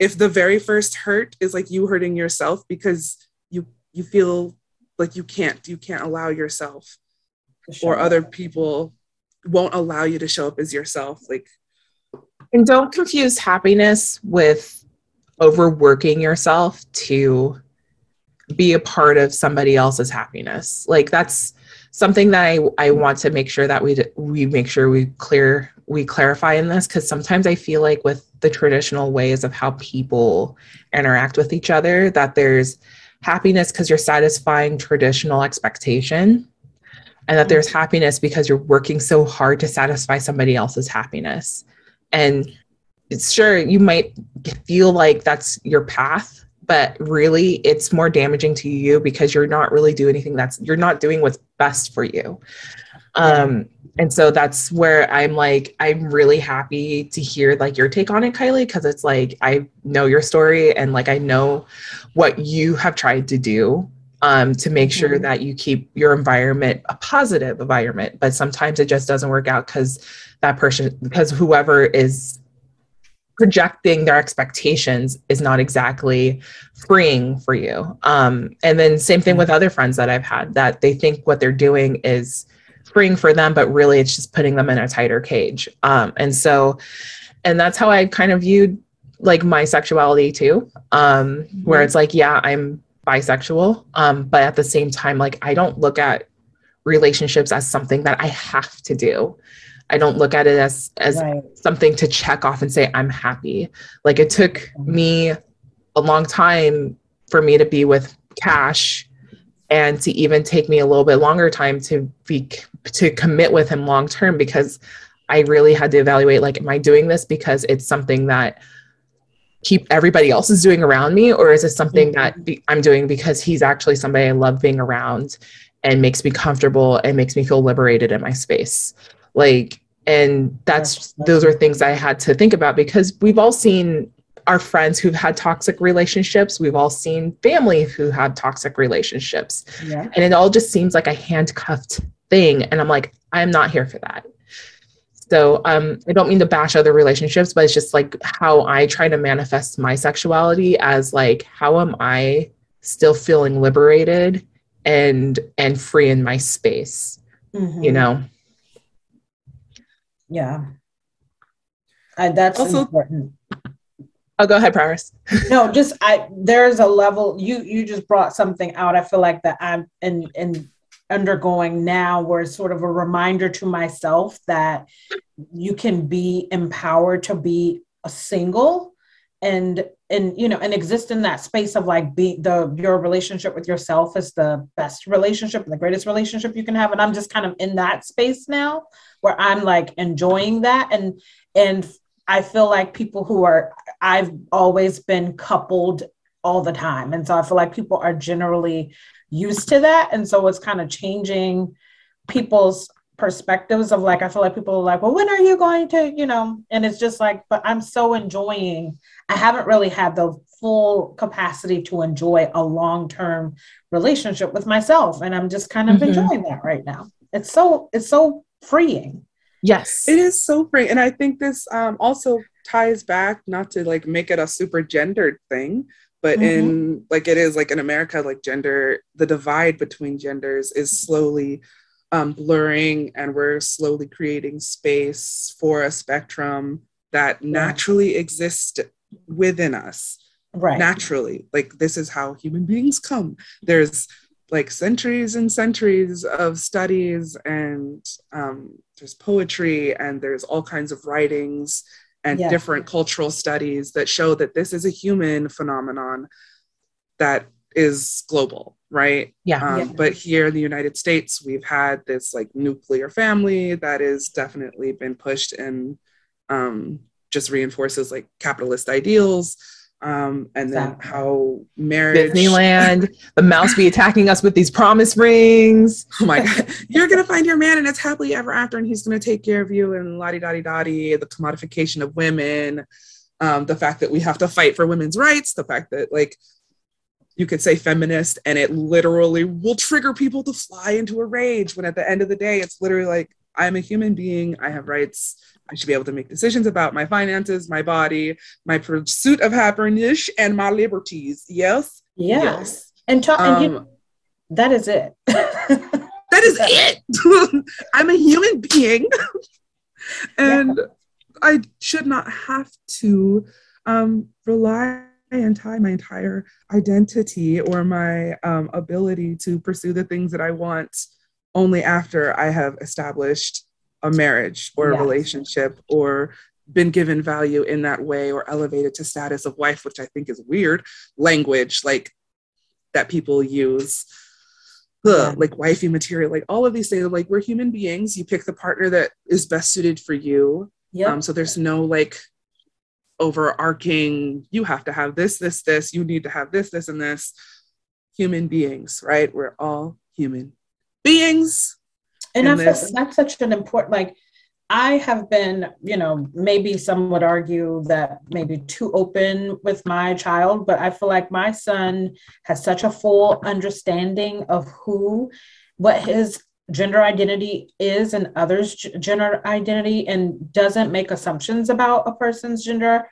if the very first hurt is like you hurting yourself because you, you feel like you can't, you can't allow yourself or other people won't allow you to show up as yourself. Like, and don't confuse happiness with overworking yourself to be a part of somebody else's happiness. Like that's something that I, I want to make sure that we, we make sure we clear, we clarify in this. Cause sometimes I feel like with the traditional ways of how people interact with each other, that there's happiness cause you're satisfying traditional expectation, and that there's happiness because you're working so hard to satisfy somebody else's happiness. And it's sure you might feel like that's your path, but really it's more damaging to you because you're not really doing anything that's, you're not doing what's best for you. Um, and so that's where I'm like, I'm really happy to hear like your take on it, Kylie, because it's like, I know your story and like, I know what you have tried to do um, to make sure that you keep your environment a positive environment. But sometimes it just doesn't work out because that person, because whoever is projecting their expectations is not exactly freeing for you. Um, and then same thing with other friends that I've had, that they think what they're doing is freeing for them, but really it's just putting them in a tighter cage. Um, and so, and that's how I kind of viewed like my sexuality too, um, mm-hmm. where it's like, yeah, I'm bisexual. Um, but at the same time, like, I don't look at relationships as something that I have to do. I don't look at it as, as right. something to check off and say, I'm happy. Like, it took me a long time for me to be with Cash, and to even take me a little bit longer time to be, to commit with him long-term, because I really had to evaluate, like, am I doing this because it's something that keep everybody else is doing around me? Or is this something mm-hmm. that be, I'm doing because he's actually somebody I love being around and makes me comfortable and makes me feel liberated in my space? Like, and that's, those are things I had to think about, because we've all seen our friends who've had toxic relationships. We've all seen family who had toxic relationships. Yeah. And it all just seems like a handcuffed thing. And I'm like, I'm not here for that. So um, I don't mean to bash other relationships, but it's just like how I try to manifest my sexuality as like, how am I still feeling liberated and, and free in my space, mm-hmm. you know? Yeah. I, that's also important. Oh, go ahead, Paris. No, just, I, there's a level, you, you just brought something out. I feel like that I'm in, in undergoing now, where it's sort of a reminder to myself that you can be empowered to be a single and, and, you know, and exist in that space of like be the, your relationship with yourself is the best relationship, the greatest relationship you can have. And I'm just kind of in that space now where I'm like enjoying that. And, and I feel like people who are, I've always been coupled all the time. And so I feel like people are generally used to that. And so it's kind of changing people's perspectives of like, I feel like people are like, well, when are you going to, you know, and it's just like, but I'm so enjoying, I haven't really had the full capacity to enjoy a long-term relationship with myself. And I'm just kind of mm-hmm. enjoying that right now. It's so, it's so freeing. Yes, it is so freeing. And I think this um, also ties back, not to like make it a super gendered thing, but mm-hmm. in like, it is like in America, like gender, the divide between genders is slowly um, blurring, and we're slowly creating space for a spectrum that naturally exists within us. Right. Naturally. Like, this is how human beings come. There's like centuries and centuries of studies, and um, there's poetry, and there's all kinds of writings and yeah. different cultural studies that show that this is a human phenomenon that is global, right? Yeah. Um, yeah. But here in the United States, we've had this like nuclear family that has definitely been pushed and um, just reinforces like capitalist ideals. Um, and exactly. then how marriage, Disneyland, the mouse be attacking us with these promise rings. Oh my God. You're going to find your man and it's happily ever after, and he's going to take care of you, and la di da di da di, the commodification of women, um, the fact that we have to fight for women's rights, the fact that like you could say feminist and it literally will trigger people to fly into a rage, when at the end of the day, it's literally like, I'm a human being. I have rights. I should be able to make decisions about my finances, my body, my pursuit of happiness, and my liberties. Yes. Yeah. Yes. And, ta- um, and you, that is it. That is it. I'm a human being. And yeah. I should not have to um, rely and tie my entire identity or my um, ability to pursue the things that I want only after I have established a marriage or a yes. relationship, or been given value in that way, or elevated to status of wife, which I think is weird language, like that people use, ugh, yeah. like wifey material, like all of these things. Like, we're human beings. You pick the partner that is best suited for you. Yep. Um, so there's no like overarching, you have to have this, this, this, you need to have this, this, and this. Human beings, right? We're all human beings. And that's, that's such an important, like, I have been, you know, maybe some would argue that maybe too open with my child, but I feel like my son has such a full understanding of who, what his gender identity is and others' gender identity, and doesn't make assumptions about a person's gender,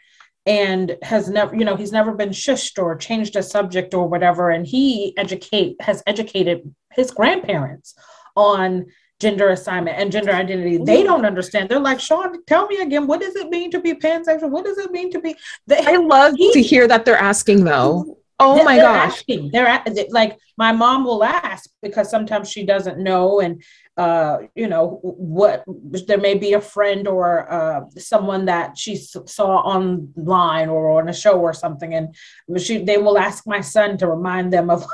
and has never, you know, he's never been shushed or changed a subject or whatever. And he educate has educated his grandparents on gender assignment and gender identity. They don't understand. They're like, Sean, tell me again, what does it mean to be pansexual? What does it mean to be? They, I love he, to hear that they're asking though. Oh they're, my they're gosh. Asking. They're like, my mom will ask because sometimes she doesn't know. And, uh, you know, what there may be a friend or uh, someone that she s- saw online or on a show or something. And she, they will ask my son to remind them of,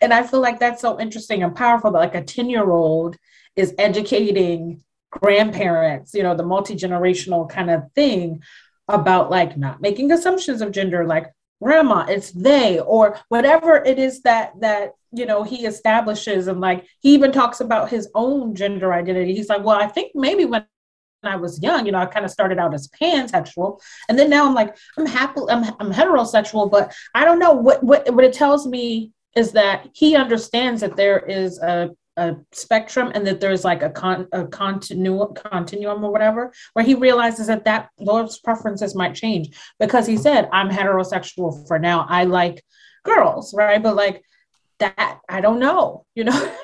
and I feel like that's so interesting and powerful that like a ten year old is educating grandparents, you know, the multi-generational kind of thing about like not making assumptions of gender, like grandma, it's they, or whatever it is that, that, you know, he establishes. And like, he even talks about his own gender identity. He's like, well, I think maybe when I was young, you know, I kind of started out as pansexual. And then now I'm like, I'm happy, I'm, I'm heterosexual, but I don't know what, what, what it tells me is that he understands that there is a, a spectrum and that there's like a con a continu- continuum or whatever, where he realizes that that those preferences might change, because he said, I'm heterosexual for now. I like girls. Right. But like that, I don't know, you know,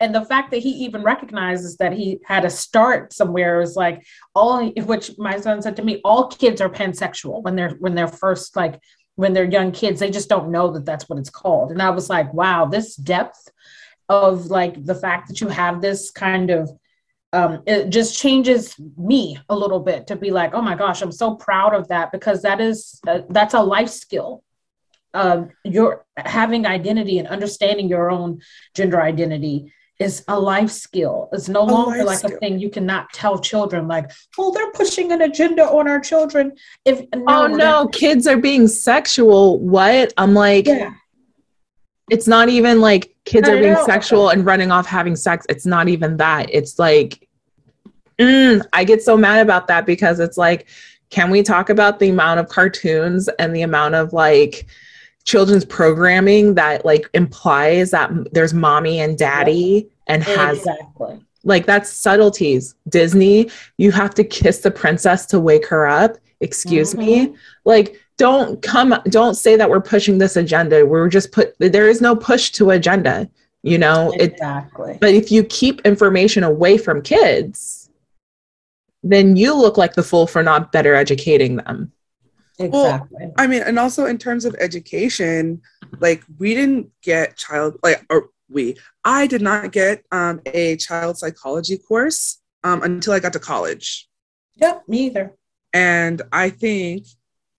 and the fact that he even recognizes that he had a start somewhere is like all, which my son said to me, all kids are pansexual when they're, when they're first, like when they're young kids, they just don't know that that's what it's called. And I was like, wow, this depth of like the fact that you have this kind of, um, it just changes me a little bit to be like, oh my gosh, I'm so proud of that, because that is, uh, that's a life skill. Um, you're having identity and understanding your own gender identity is a life skill. It's no a longer like skill. A thing you cannot tell children like, well, they're pushing an agenda on our children. If no, Oh no, kids are being sexual. What? I'm like, yeah. It's not even like kids are being sexual and running off having sex. It's not even that. It's like, mm, I get so mad about that, because it's like, can we talk about the amount of cartoons and the amount of like children's programming that like implies that there's mommy and daddy and has exactly. Like that's subtleties. Disney, you have to kiss the princess to wake her up. Excuse mm-hmm. me. Like, Don't come, don't say that we're pushing this agenda. We're just put, there is no push to agenda, you know? Exactly. It, but if you keep information away from kids, then you look like the fool for not better educating them. Exactly. Well, I mean, and also in terms of education, like we didn't get child, like, or we, I did not get um, a child psychology course um, until I got to college. Yep, me either. And I think,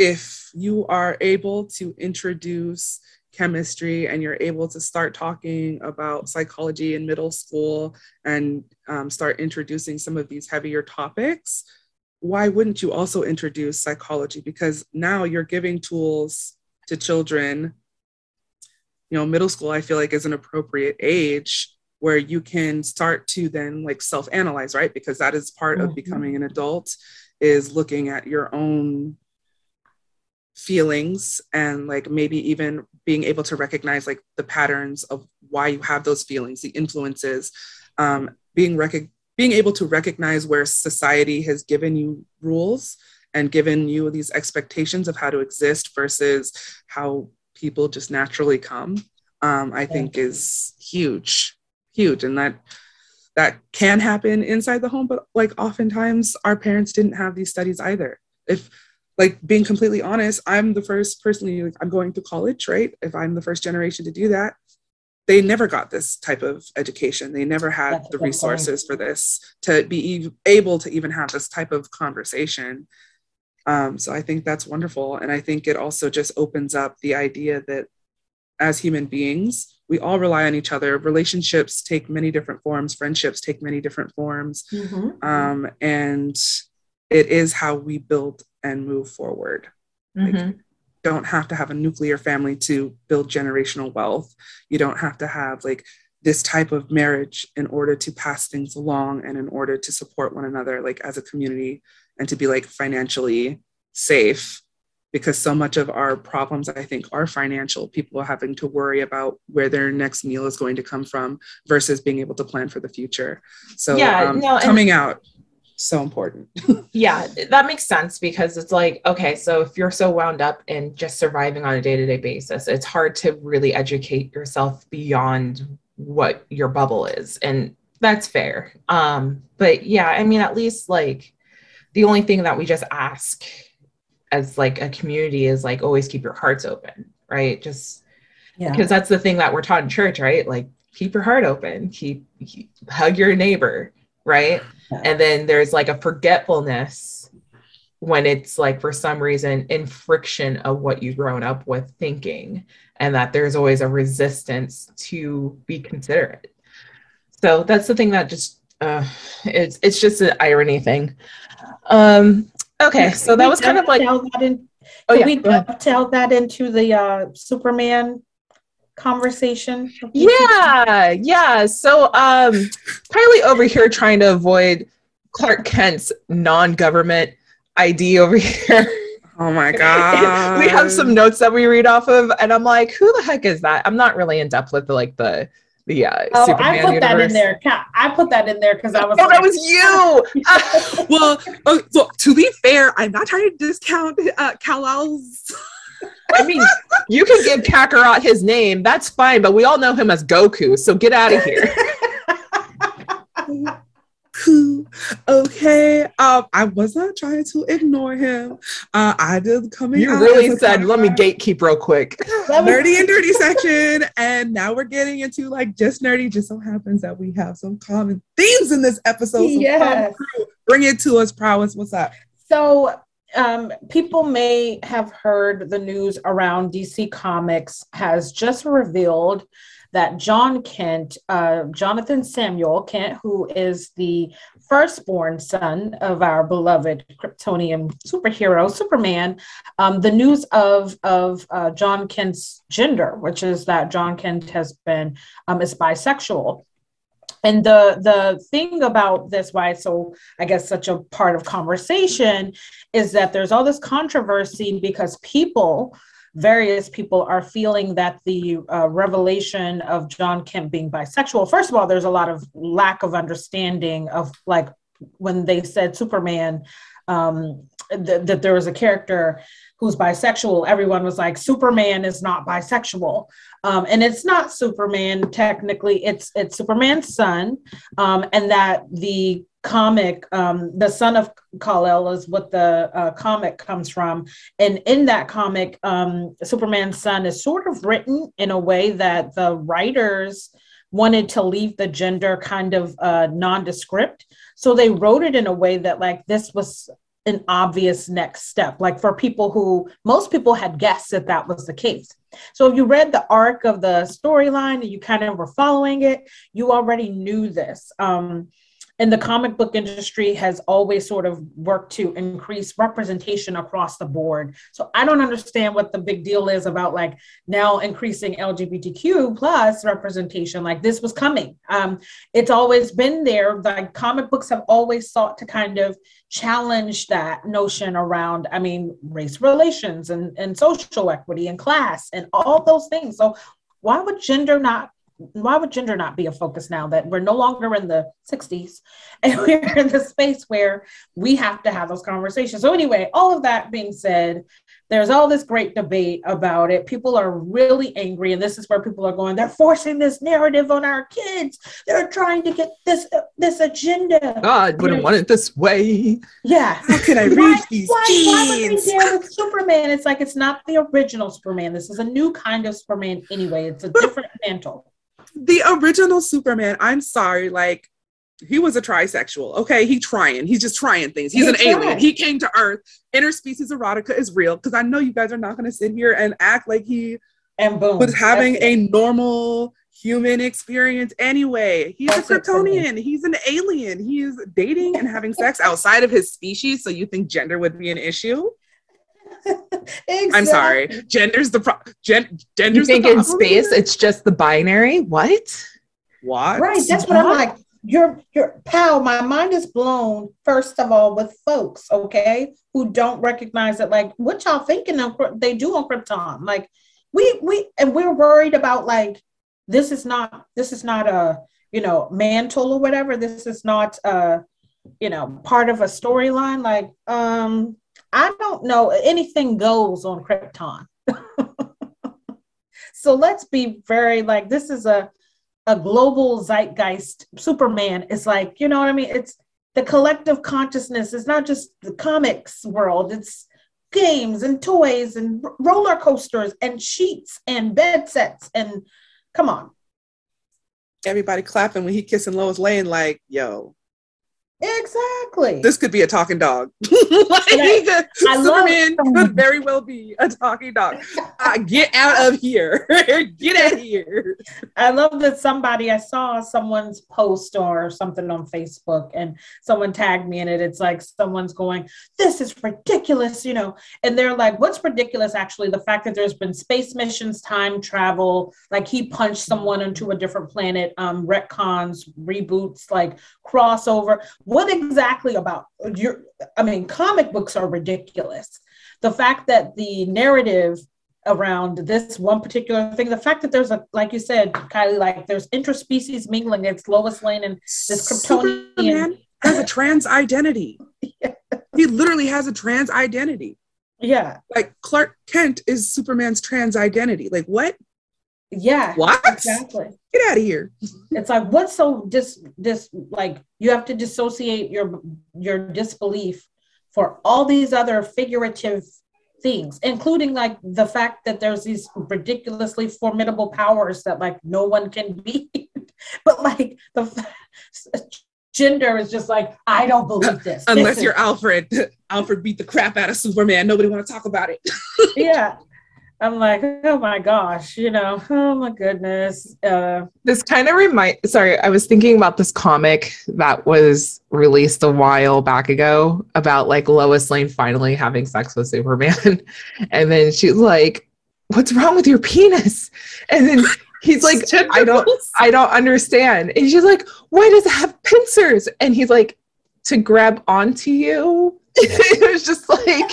if you are able to introduce chemistry and you're able to start talking about psychology in middle school and um, start introducing some of these heavier topics, why wouldn't you also introduce psychology? Because now you're giving tools to children. You know, middle school, I feel like, is an appropriate age where you can start to then like self-analyze, right? Because that is part mm-hmm. of becoming an adult, is looking at your own feelings and like maybe even being able to recognize like the patterns of why you have those feelings, the influences, um, being rec- being able to recognize where society has given you rules and given you these expectations of how to exist versus how people just naturally come, um, I think is huge, huge. And that that can happen inside the home, but like oftentimes our parents didn't have these studies either. If Like being completely honest, I'm the first personally, like, I'm going to college, right? If I'm the first generation to do that, they never got this type of education. They never had That's the resources point. For this to be able to even have this type of conversation. Um, so I think that's wonderful. And I think it also just opens up the idea that as human beings, we all rely on each other. Relationships take many different forms. Friendships take many different forms. Mm-hmm. Um, and it is how we build and move forward. Mm-hmm. Like, don't have to have a nuclear family to build generational wealth. You don't have to have like this type of marriage in order to pass things along and in order to support one another, like as a community, and to be like financially safe, because so much of our problems, I think, are financial. People are having to worry about where their next meal is going to come from versus being able to plan for the future. So yeah, um, no, coming out, so important. Yeah, that makes sense, because it's like, okay, so if you're so wound up in just surviving on a day-to-day basis, it's hard to really educate yourself beyond what your bubble is, and that's fair. Um but yeah, I mean, at least like the only thing that we just ask as like a community is like always keep your hearts open, right? Just yeah, because that's the thing that we're taught in church, right? Like keep your heart open, keep, keep hug your neighbor, right? Yeah. And then there's like a forgetfulness when it's like for some reason in friction of what you've grown up with thinking, and that there's always a resistance to be considerate. So that's the thing that just uh it's it's just an irony thing. Um okay, so that was kind of like that in, oh yeah, we dovetailed that into the uh Superman conversation. Yeah, yeah. So um Kylie over here trying to avoid Clark Kent's non-government I D over here. Oh my God. We have some notes that we read off of, and I'm like, who the heck is that? I'm not really in depth with the, like the the uh, oh, Superman I put universe. That in there. I put that in there because I was. Oh, like, that was you. uh, well, oh, well, to be fair, I'm not trying to discount uh, Kal-El's. I mean, you can give Kakarot his name. That's fine, but we all know him as Goku. So get out of here. Okay, um, I wasn't trying to ignore him. Uh, I did coming. You out really said, "Let me gatekeep real quick." Nerdy and dirty section, and now we're getting into like just nerdy. Just so happens that we have some common themes in this episode. So yes, bring it to us, Prowess. What's up? So, um, people may have heard the news around D C Comics has just revealed that John Kent, uh, Jonathan Samuel Kent, who is the firstborn son of our beloved Kryptonian superhero, Superman, um, the news of, of uh, John Kent's gender, which is that John Kent has been, um, is bisexual. And the the thing about this, why it's so, I guess, such a part of conversation, is that there's all this controversy because people, various people are feeling that the uh, revelation of John Kent being bisexual, first of all, there's a lot of lack of understanding of like when they said Superman, um, th- that there was a character who's bisexual, everyone was like, Superman is not bisexual. Um, and it's not Superman, technically, it's it's Superman's son, um, and that the comic, um, the son of Kal-El is what the uh, comic comes from. And in that comic, um, Superman's son is sort of written in a way that the writers wanted to leave the gender kind of uh, nondescript. So they wrote it in a way that like this was an obvious next step, like for people who, most people had guessed that that was the case. So if you read the arc of the storyline and you kind of were following it, you already knew this. Um, And the comic book industry has always sort of worked to increase representation across the board. So I don't understand what the big deal is about like now increasing L G B T Q plus representation. Like this was coming. Um, it's always been there. Like comic books have always sought to kind of challenge that notion around, I mean, race relations and, and social equity and class and all those things. So why would gender not Why would gender not be a focus now that we're no longer in the sixties and we're in the space where we have to have those conversations? So anyway, all of that being said, there's all this great debate about it. People are really angry. And this is where people are going, they're forcing this narrative on our kids. They're trying to get this, uh, this agenda. God wouldn't want it this way. Yeah. How could I reach these why, kids? Why would they deal with Superman? It's like, it's not the original Superman. This is a new kind of Superman anyway. It's a different mantle. The original Superman, I'm sorry, like, he was a trisexual, okay? He trying. He's just trying things. He's, He's an trying. alien. He came to Earth. Interspecies erotica is real, because I know you guys are not going to sit here and act like he and boom, was having a normal human experience anyway. He's that's a Kryptonian. He's an alien. He is dating and having sex outside of his species, so you think gender would be an issue? Exactly. I'm sorry. Gender's the pro- Gen- gender's the problem. You think in space it's just the binary? What? What? Right. That's what, what I'm like. You're, you're, pal, my mind is blown, first of all, with folks, okay, who don't recognize it. Like, what y'all thinking of, they do on Krypton? Like, we, we, and we're worried about, like, this is not, this is not a, you know, mantle or whatever. This is not, uh, you know, part of a storyline. Like, um, I don't know. Anything goes on Krypton. So let's be very, like, this is a, a global zeitgeist. Superman is like, you know what I mean? It's the collective consciousness. It's not just the comics world. It's games and toys and r- roller coasters and sheets and bed sets. And come on. Everybody clapping when he kissing Lois Lane, like, yo. Exactly. This could be a talking dog. Like, I, I Superman could very well be a talking dog. Uh, get out of here. Get out of here. I love that somebody, I saw someone's post or something on Facebook and someone tagged me in it. It's like someone's going, this is ridiculous, you know. And they're like, what's ridiculous actually? The fact that there's been space missions, time travel, like he punched someone into a different planet, um, retcons, reboots, like crossover. What exactly about your, I mean, comic books are ridiculous. The fact that the narrative around this one particular thing, the fact that there's a, like you said, Kylie, like there's interspecies mingling, it's Lois Lane and this Kryptonian. Superman has a trans identity. Yeah. He literally has a trans identity. Yeah. Like Clark Kent is Superman's trans identity. Like what? Yeah, what? Exactly. Get out of here. It's like, what's so dis, dis, like you have to dissociate your your disbelief for all these other figurative things, including like the fact that there's these ridiculously formidable powers that like no one can beat. But like the gender is just like, I don't believe this. Unless this you're is- Alfred. Alfred beat the crap out of Superman. Nobody want to talk about it. Yeah. I'm like, oh my gosh, you know, oh my goodness. Uh, this kind of remind, sorry, I was thinking about this comic that was released a while back ago about like Lois Lane finally having sex with Superman. And then she's like, what's wrong with your penis? And then he's like, I don't, I don't understand. And she's like, why does it have pincers? And he's like, to grab onto you. It was just like,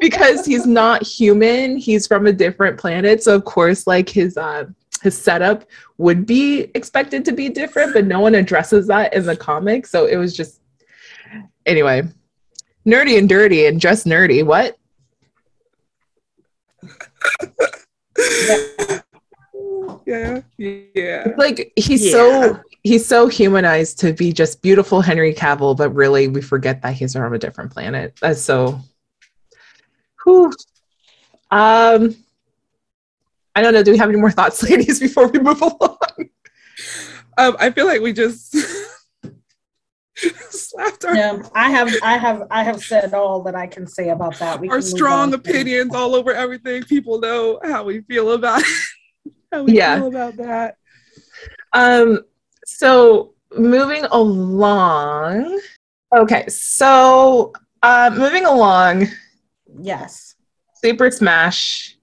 because he's not human, he's from a different planet, so of course like his uh his setup would be expected to be different, but no one addresses that in the comic. So it was just, anyway, nerdy and dirty and just nerdy. What? Yeah, yeah. Like he's yeah. so he's so humanized to be just beautiful Henry Cavill, but really we forget that he's from a different planet. That's so. Whew. Um, I don't know. Do we have any more thoughts, ladies, before we move along? Um, I feel like we just slapped our. Yeah, I have, I have, I have said all that I can say about that. We our strong opinions all over everything. People know how we feel about it. How we yeah. feel about that. Um, so moving along. Okay, so uh, moving along. Yes. Super Smash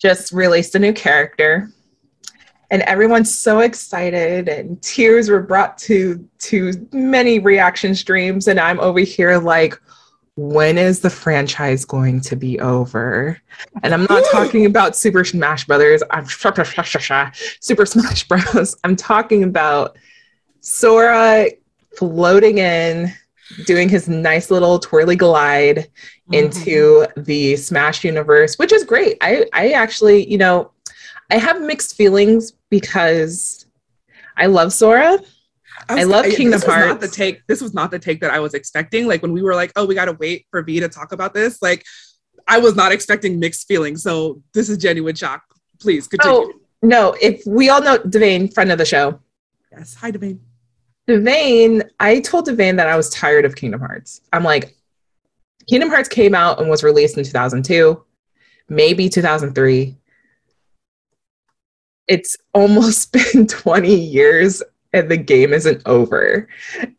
just released a new character. And everyone's so excited, and tears were brought to to many reaction streams. And I'm over here like, when is the franchise going to be over? And I'm not talking about Super Smash Brothers. I'm Super Smash Bros. I'm talking about Sora floating in, doing his nice little twirly glide into the Smash universe, which is great. I, I actually, you know, I have mixed feelings because I love Sora. I, was, I love Kingdom this Hearts. Was not the take, this was not the take that I was expecting. Like when we were like, oh, we got to wait for V to talk about this. Like I was not expecting mixed feelings. So this is genuine shock. Please continue. Oh, no, if we all know Devane, friend of the show. Yes. Hi, Devane. Devane, I told Devane that I was tired of Kingdom Hearts. I'm like, Kingdom Hearts came out and was released in two thousand two, maybe two thousand three. It's almost been twenty years and the game isn't over.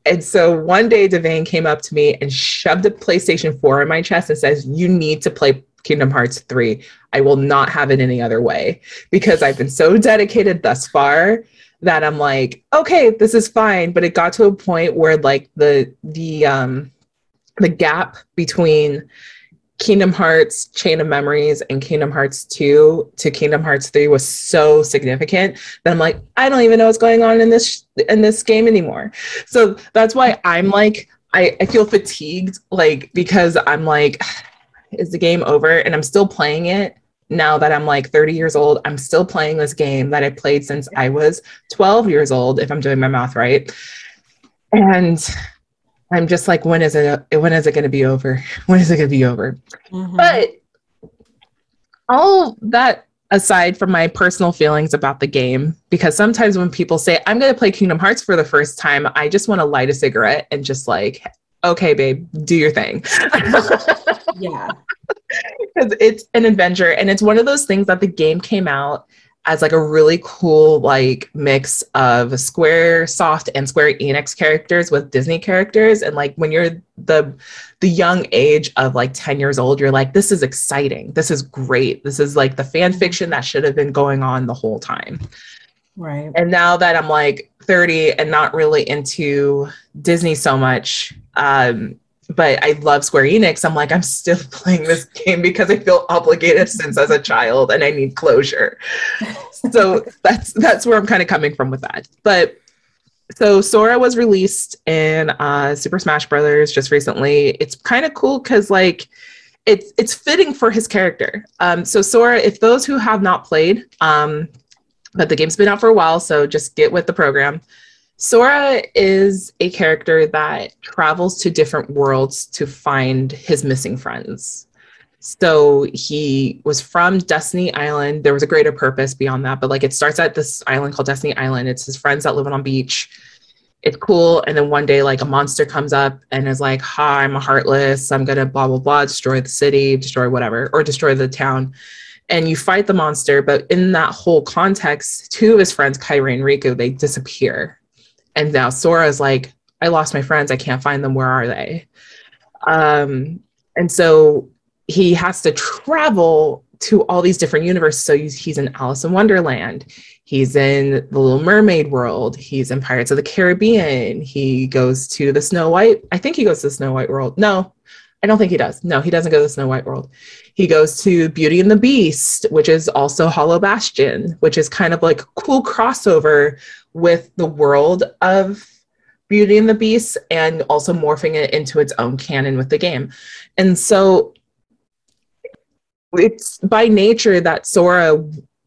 And so one day Devane came up to me and shoved a PlayStation four in my chest and says, you need to play Kingdom Hearts three. I will not have it any other way because I've been so dedicated thus far that I'm like, okay, this is fine. But it got to a point where like the, the, um, the gap between Kingdom Hearts Chain of Memories and Kingdom Hearts two to Kingdom Hearts three was so significant that I'm like, I don't even know what's going on in this, in this game anymore. So that's why I'm like, I, I feel fatigued, like, because I'm like, is the game over? And I'm still playing it now that I'm like thirty years old. I'm still playing this game that I played since I was twelve years old, if I'm doing my math right. And I'm just like, when is it, when is it going to be over? When is it going to be over? Mm-hmm. But all that aside from my personal feelings about the game, because sometimes when people say, I'm going to play Kingdom Hearts for the first time, I just want to light a cigarette and just like, okay, babe, do your thing. Yeah. Because it's an adventure. And it's one of those things that the game came out as like a really cool like mix of Squaresoft and Square Enix characters with Disney characters. And like when you're the the young age of like ten years old, you're like, this is exciting. This is great. This is like the fan fiction that should have been going on the whole time. Right. And now that I'm like thirty and not really into Disney so much, um, but I love Square Enix, I'm like, I'm still playing this game because I feel obligated since as a child and I need closure. So that's that's where I'm kind of coming from with that. But so Sora was released in uh, Super Smash Brothers just recently. It's kind of cool because like it's it's fitting for his character. Um, so Sora, if those who have not played, um, but the game's been out for a while, so just get with the program. Sora is a character that travels to different worlds to find his missing friends. So he was from Destiny Island. There was a greater purpose beyond that, but like it starts at this island called Destiny Island. It's his friends that live on a beach. It's cool. And then one day like a monster comes up and is like, hi, I'm a heartless. I'm going to blah, blah, blah, destroy the city, destroy whatever, or destroy the town. And you fight the monster. But in that whole context, two of his friends, Kairi and Riku, they disappear. And now Sora's like, I lost my friends. I can't find them. Where are they? Um, and so he has to travel to all these different universes. So he's in Alice in Wonderland. He's in The Little Mermaid world. He's in Pirates of the Caribbean. He goes to the Snow White. I think he goes to the Snow White world. No, I don't think he does. No, he doesn't go to the Snow White world. He goes to Beauty and the Beast, which is also Hollow Bastion, which is kind of like a cool crossover with the world of Beauty and the Beast and also morphing it into its own canon with the game. And so it's by nature that Sora,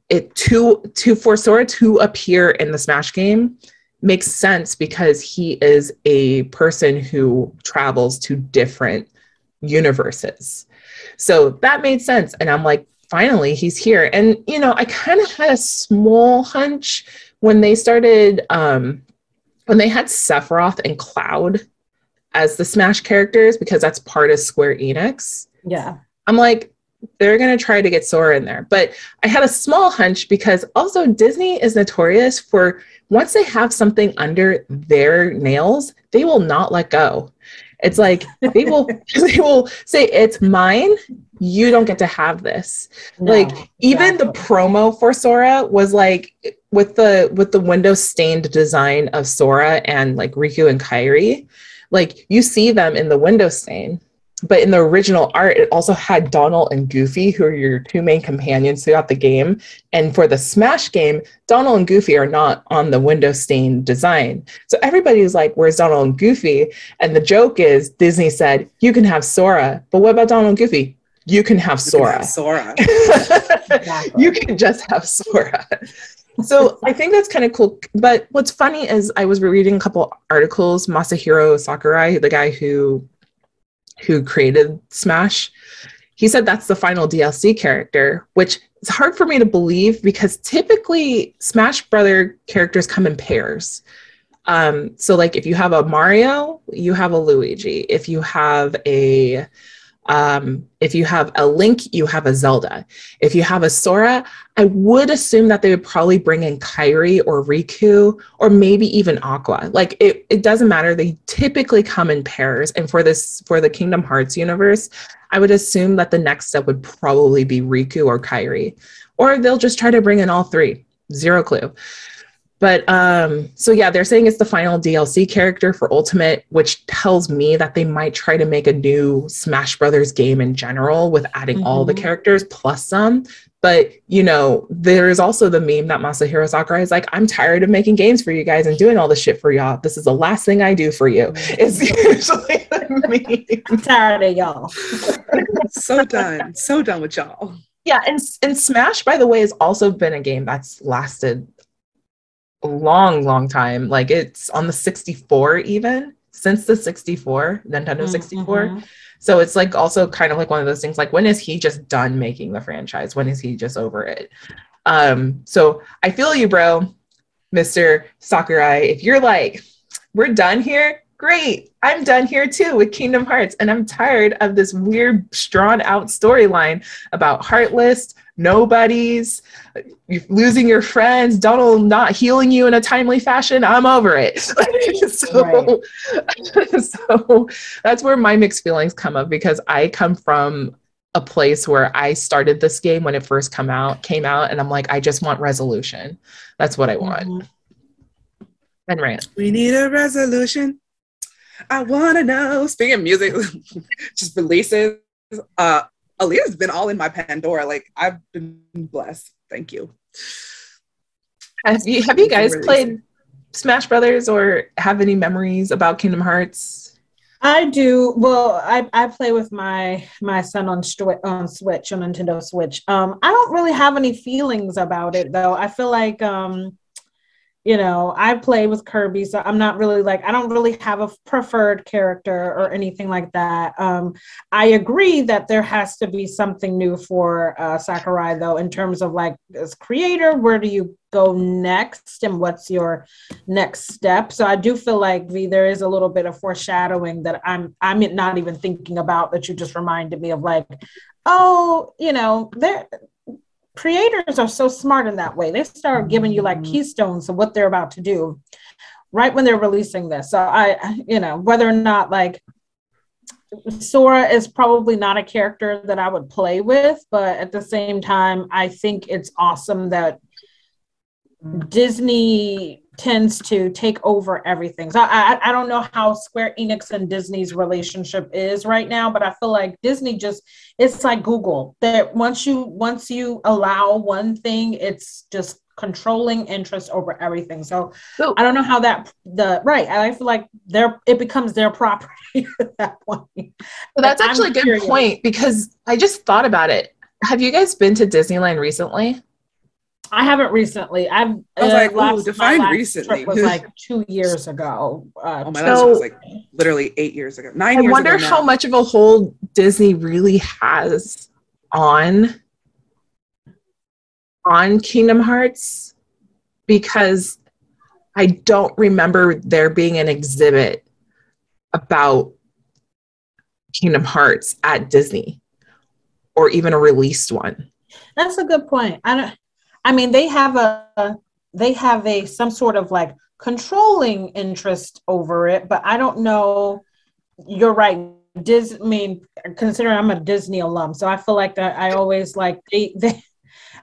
it to, to for Sora to appear in the Smash game makes sense because he is a person who travels to different universes. So that made sense. And I'm like, finally, he's here. And, you know, I kind of had a small hunch when they started, um, when they had Sephiroth and Cloud as the Smash characters, because that's part of Square Enix. Yeah. I'm like, they're going to try to get Sora in there. But I had a small hunch because also Disney is notorious for once they have something under their nails, they will not let go. It's like, they will, they will say, it's mine. You don't get to have this. No, like even exactly. The promo for Sora was like with the, with the window stained design of Sora and like Riku and Kairi, like you see them in the window stain, but in the original art, it also had Donald and Goofy, who are your two main companions throughout the game. And for the Smash game, Donald and Goofy are not on the window stain design. So everybody was like, where's Donald and Goofy? And the joke is Disney said, you can have Sora, but what about Donald and Goofy? You can have Sora. Sora. You can just have Sora. So I think that's kind of cool. But what's funny is I was reading a couple articles, Masahiro Sakurai, the guy who who created Smash, he said that's the final D L C character, which is hard for me to believe because typically Smash Brother characters come in pairs. Um, so like if you have a Mario, you have a Luigi. If you have a Um, if you have a Link, you have a Zelda. If you have a Sora, I would assume that they would probably bring in Kairi or Riku or maybe even Aqua. Like it, it doesn't matter. They typically come in pairs. And for this, for the Kingdom Hearts universe, I would assume that the next step would probably be Riku or Kairi, or they'll just try to bring in all three. Zero clue. But um, so, yeah, they're saying it's the final D L C character for Ultimate, which tells me that they might try to make a new Smash Brothers game in general with adding mm-hmm. all the characters plus some. But, you know, there is also the meme that Masahiro Sakurai is like, I'm tired of making games for you guys and doing all this shit for y'all. This is the last thing I do for you. It's usually the meme. I'm tired of y'all. So done. So done with y'all. Yeah. And, and Smash, by the way, has also been a game that's lasted a long, long time. Like, it's on the sixty-four even. Since the sixty-four, Nintendo sixty-four. Mm-hmm. So it's like also kind of like one of those things, like, when is he just done making the franchise? When is he just over it? Um, so I feel you, bro, Mister Sakurai. If you're like, we're done here, great. I'm done here too with Kingdom Hearts. And I'm tired of this weird, drawn out storyline about Heartless, nobodies, losing your friends, Donald not healing you in a timely fashion. I'm over it. so, right. so that's where my mixed feelings come up, because I come from a place where I started this game when it first come out, came out, and I'm like, I just want resolution. That's what I want. Mm-hmm. And rant. We need a resolution. I want to know. Speaking of music, just releases. Uh, Aaliyah's been all in my Pandora. Like, I've been blessed. Thank you. Have you, have you guys really played easy. Smash Brothers or have any memories about Kingdom Hearts? I do. Well, I, I play with my my son on, Stwi- on Switch, on Nintendo Switch. Um, I don't really have any feelings about it, though. I feel like, um, you know, I play with Kirby, so I'm not really like, I don't really have a preferred character or anything like that. Um, I agree that there has to be something new for uh, Sakurai, though, in terms of like, as creator, where do you go next and what's your next step? So I do feel like V, there is a little bit of foreshadowing that I'm I'm not even thinking about, that you just reminded me of, like, oh, you know, there. Creators are so smart in that way. They start giving you like keystones of what they're about to do right when they're releasing this. So I, you know, whether or not like Sora is probably not a character that I would play with, but at the same time, I think it's awesome that Disney tends to take over everything. So I, I don't know how Square Enix and Disney's relationship is right now, but I feel like Disney just, it's like Google, that once you, once you allow one thing, it's just controlling interest over everything. So Ooh. I don't know how that, the right. I feel like their, it becomes their property at that point. Well, that's but actually I'm a good curious. point, because I just thought about it. Have you guys been to Disneyland recently? I haven't recently. I've I was uh, like, last, ooh, define my last recently. Trip was like two years ago. Uh, oh my so, last trip was like literally eight years ago. Nine I years ago. I wonder how much of a hold Disney really has on on Kingdom Hearts, because I don't remember there being an exhibit about Kingdom Hearts at Disney, or even a released one. That's a good point. I don't. I mean, they have a, they have a, some sort of like controlling interest over it, but I don't know. You're right. Dis, I mean, considering I'm a Disney alum, so I feel like that I always like, they, they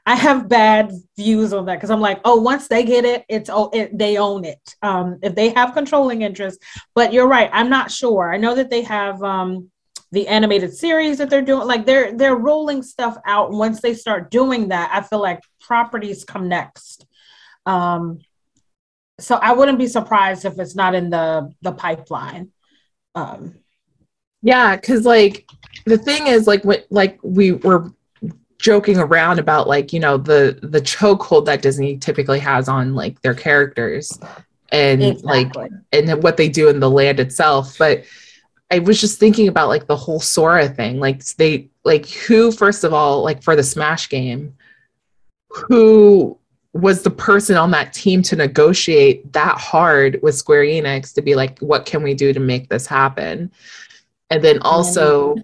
I have bad views on that, because I'm like, oh, once they get it, it's, oh, it, they own it. Um, if they have controlling interest, but you're right. I'm not sure. I know that they have, um, the animated series that they're doing, like they're they're rolling stuff out. And once they start doing that, I feel like properties come next. Um, so I wouldn't be surprised if it's not in the the pipeline. Um, yeah, because like the thing is, like what like we were joking around about, like, you know, the the chokehold that Disney typically has on like their characters and exactly. like and what they do in the land itself, but. I was just thinking about like the whole Sora thing. Like they, like who, first of all, like for the Smash game, who was the person on that team to negotiate that hard with Square Enix to be like, what can we do to make this happen? And then also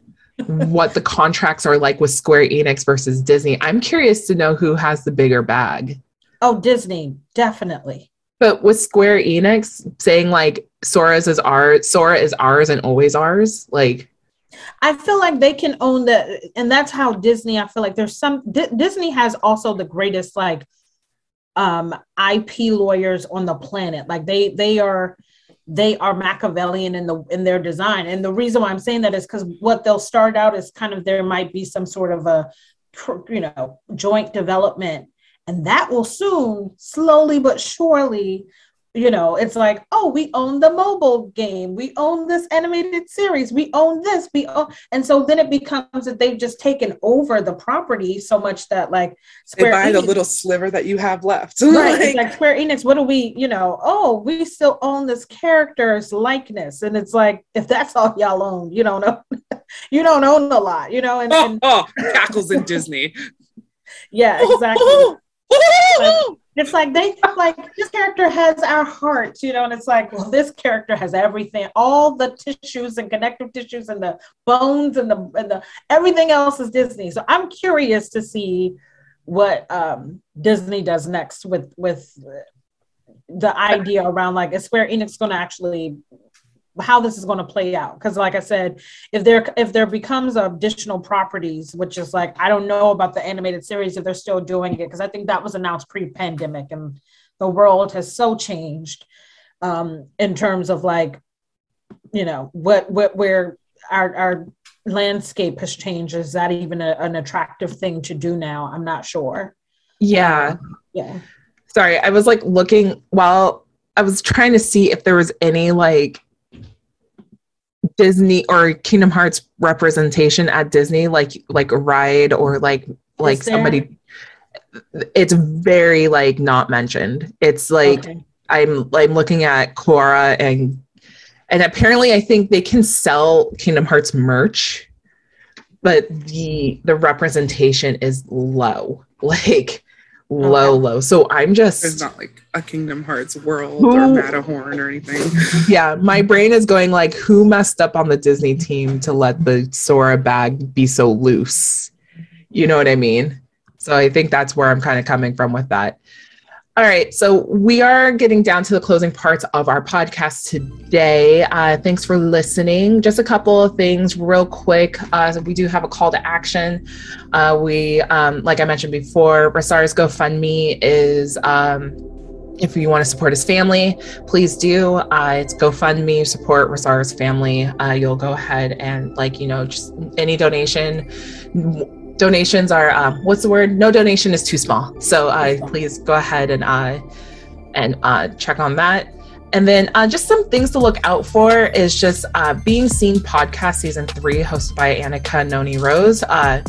what the contracts are like with Square Enix versus Disney. I'm curious to know who has the bigger bag. Oh, Disney, definitely. But with Square Enix saying like, Sora's is our Sora is ours and always ours. Like, I feel like they can own the, and that's how Disney. I feel like there's some D- Disney has also the greatest like um, I P lawyers on the planet. Like they they are they are Machiavellian in the in their design. And the reason why I'm saying that is because what they'll start out is kind of, there might be some sort of a, you know, joint development, and that will soon, slowly but surely, you know, it's like, oh, we own the mobile game, we own this animated series, we own this, we own, and so then it becomes that they've just taken over the property so much that like Square they buy Enix, the little sliver that you have left. Right, like, like Square Enix, what do we, you know, oh, we still own this character's likeness, and it's like, if that's all y'all own, you don't know, you don't own a lot, you know, and, oh, and oh, tackles in Disney. Yeah, exactly. Like, it's like they think like this character has our hearts, you know, and it's like, well, this character has everything, all the tissues and connective tissues and the bones and the and the everything else is Disney. So I'm curious to see what um, Disney does next with with the idea around like, is Square Enix going to actually, how this is going to play out? Because like I said, if there if there becomes additional properties, which is like, I don't know about the animated series if they're still doing it, because I think that was announced pre-pandemic and the world has so changed um, in terms of like, you know, what what where our our landscape has changed. Is that even a, an attractive thing to do now? I'm not sure. Yeah. Um, yeah. Sorry, I was like looking while I was trying to see if there was any like Disney or Kingdom Hearts representation at Disney, like like a ride or like like somebody. It's very like not mentioned. It's like, okay. I'm I'm looking at Korra and and apparently I think they can sell Kingdom Hearts merch, but the the representation is low, like low, okay. low. So I'm just. There's not like a Kingdom Hearts world who, or Matterhorn or anything. Yeah, my brain is going like, who messed up on the Disney team to let the Sora bag be so loose? You know what I mean? So I think that's where I'm kind of coming from with that. All right, so we are getting down to the closing parts of our podcast today. Uh, thanks for listening. Just a couple of things real quick. Uh, so we do have a call to action. Uh, we, um, like I mentioned before, Rasar's GoFundMe is, um, if you want to support his family, please do. Uh, it's GoFundMe, support Rasar's family. Uh, you'll go ahead and like, you know, just any donation. Donations are um, what's the word? No donation is too small. So uh, please go ahead and uh, and uh, check on that. And then uh, just some things to look out for is just uh, Being Seen podcast season three, hosted by Annika Noni Rose. Uh,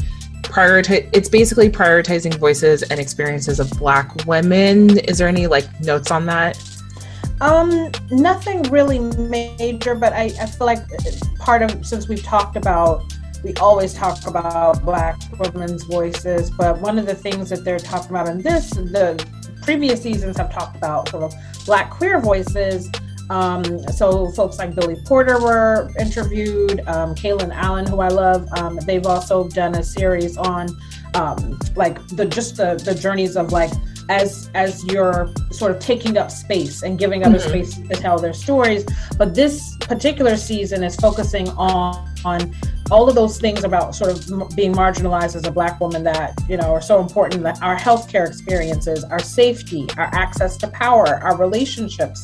prioritize. It's basically prioritizing voices and experiences of Black women. Is there any like notes on that? Um, nothing really major, but I, I feel like part of, since we've talked about. We always talk about Black women's voices, but one of the things that they're talking about in this, the previous seasons have talked about sort of Black queer voices. Um, so folks like Billy Porter were interviewed, um, Kaylin Allen, who I love. Um, they've also done a series on um, like the just the, the journeys of like, as as you're sort of taking up space and giving other mm-hmm. space to tell their stories. But this particular season is focusing on, on all of those things about sort of being marginalized as a Black woman that, you know, are so important, that our healthcare experiences, our safety, our access to power, our relationships.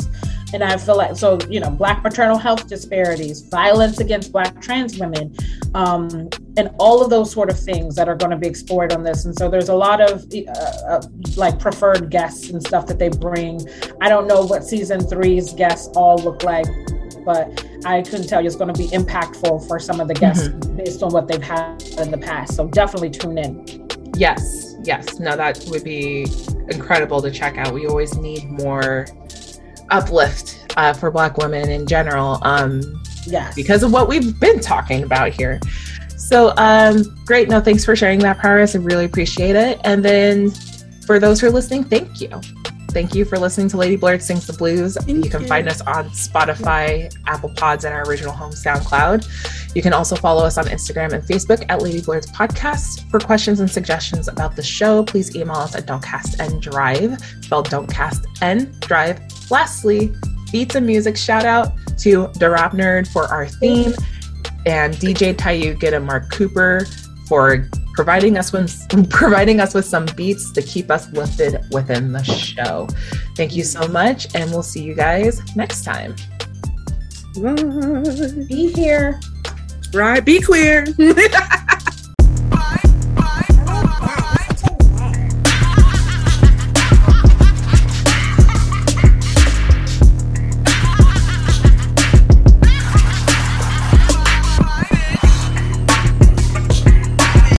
And I feel like, so, you know, Black maternal health disparities, violence against Black trans women, um, and all of those sort of things that are going to be explored on this. And so there's a lot of uh, uh, like preferred guests and stuff that they bring. I don't know what season three's guests all look like, but I couldn't tell you it's going to be impactful for some of the guests mm-hmm. based on what they've had in the past. So definitely tune in. Yes, yes. No, that would be incredible to check out. We always need more uplift uh, for Black women in general, um, yes, because of what we've been talking about here. So um, great. No, thanks for sharing that, Paris. I really appreciate it. And then for those who are listening, thank you. Thank you for listening to Lady Blurred Sings the Blues. Thank you can you. find us on Spotify, Apple Pods, and our original home SoundCloud. You can also follow us on Instagram and Facebook at Lady Blurred's Podcast. For questions and suggestions about the show, please email us at don'tcastndrive, spelled don'tcastndrive. Lastly, beats and music shout out to The Rap Nerd for our theme, and D J Tayugid and Mark Cooper for providing us with providing us with some beats to keep us lifted within the show. Thank you so much, and we'll see you guys next time. Bye. Be here. Right. Be queer.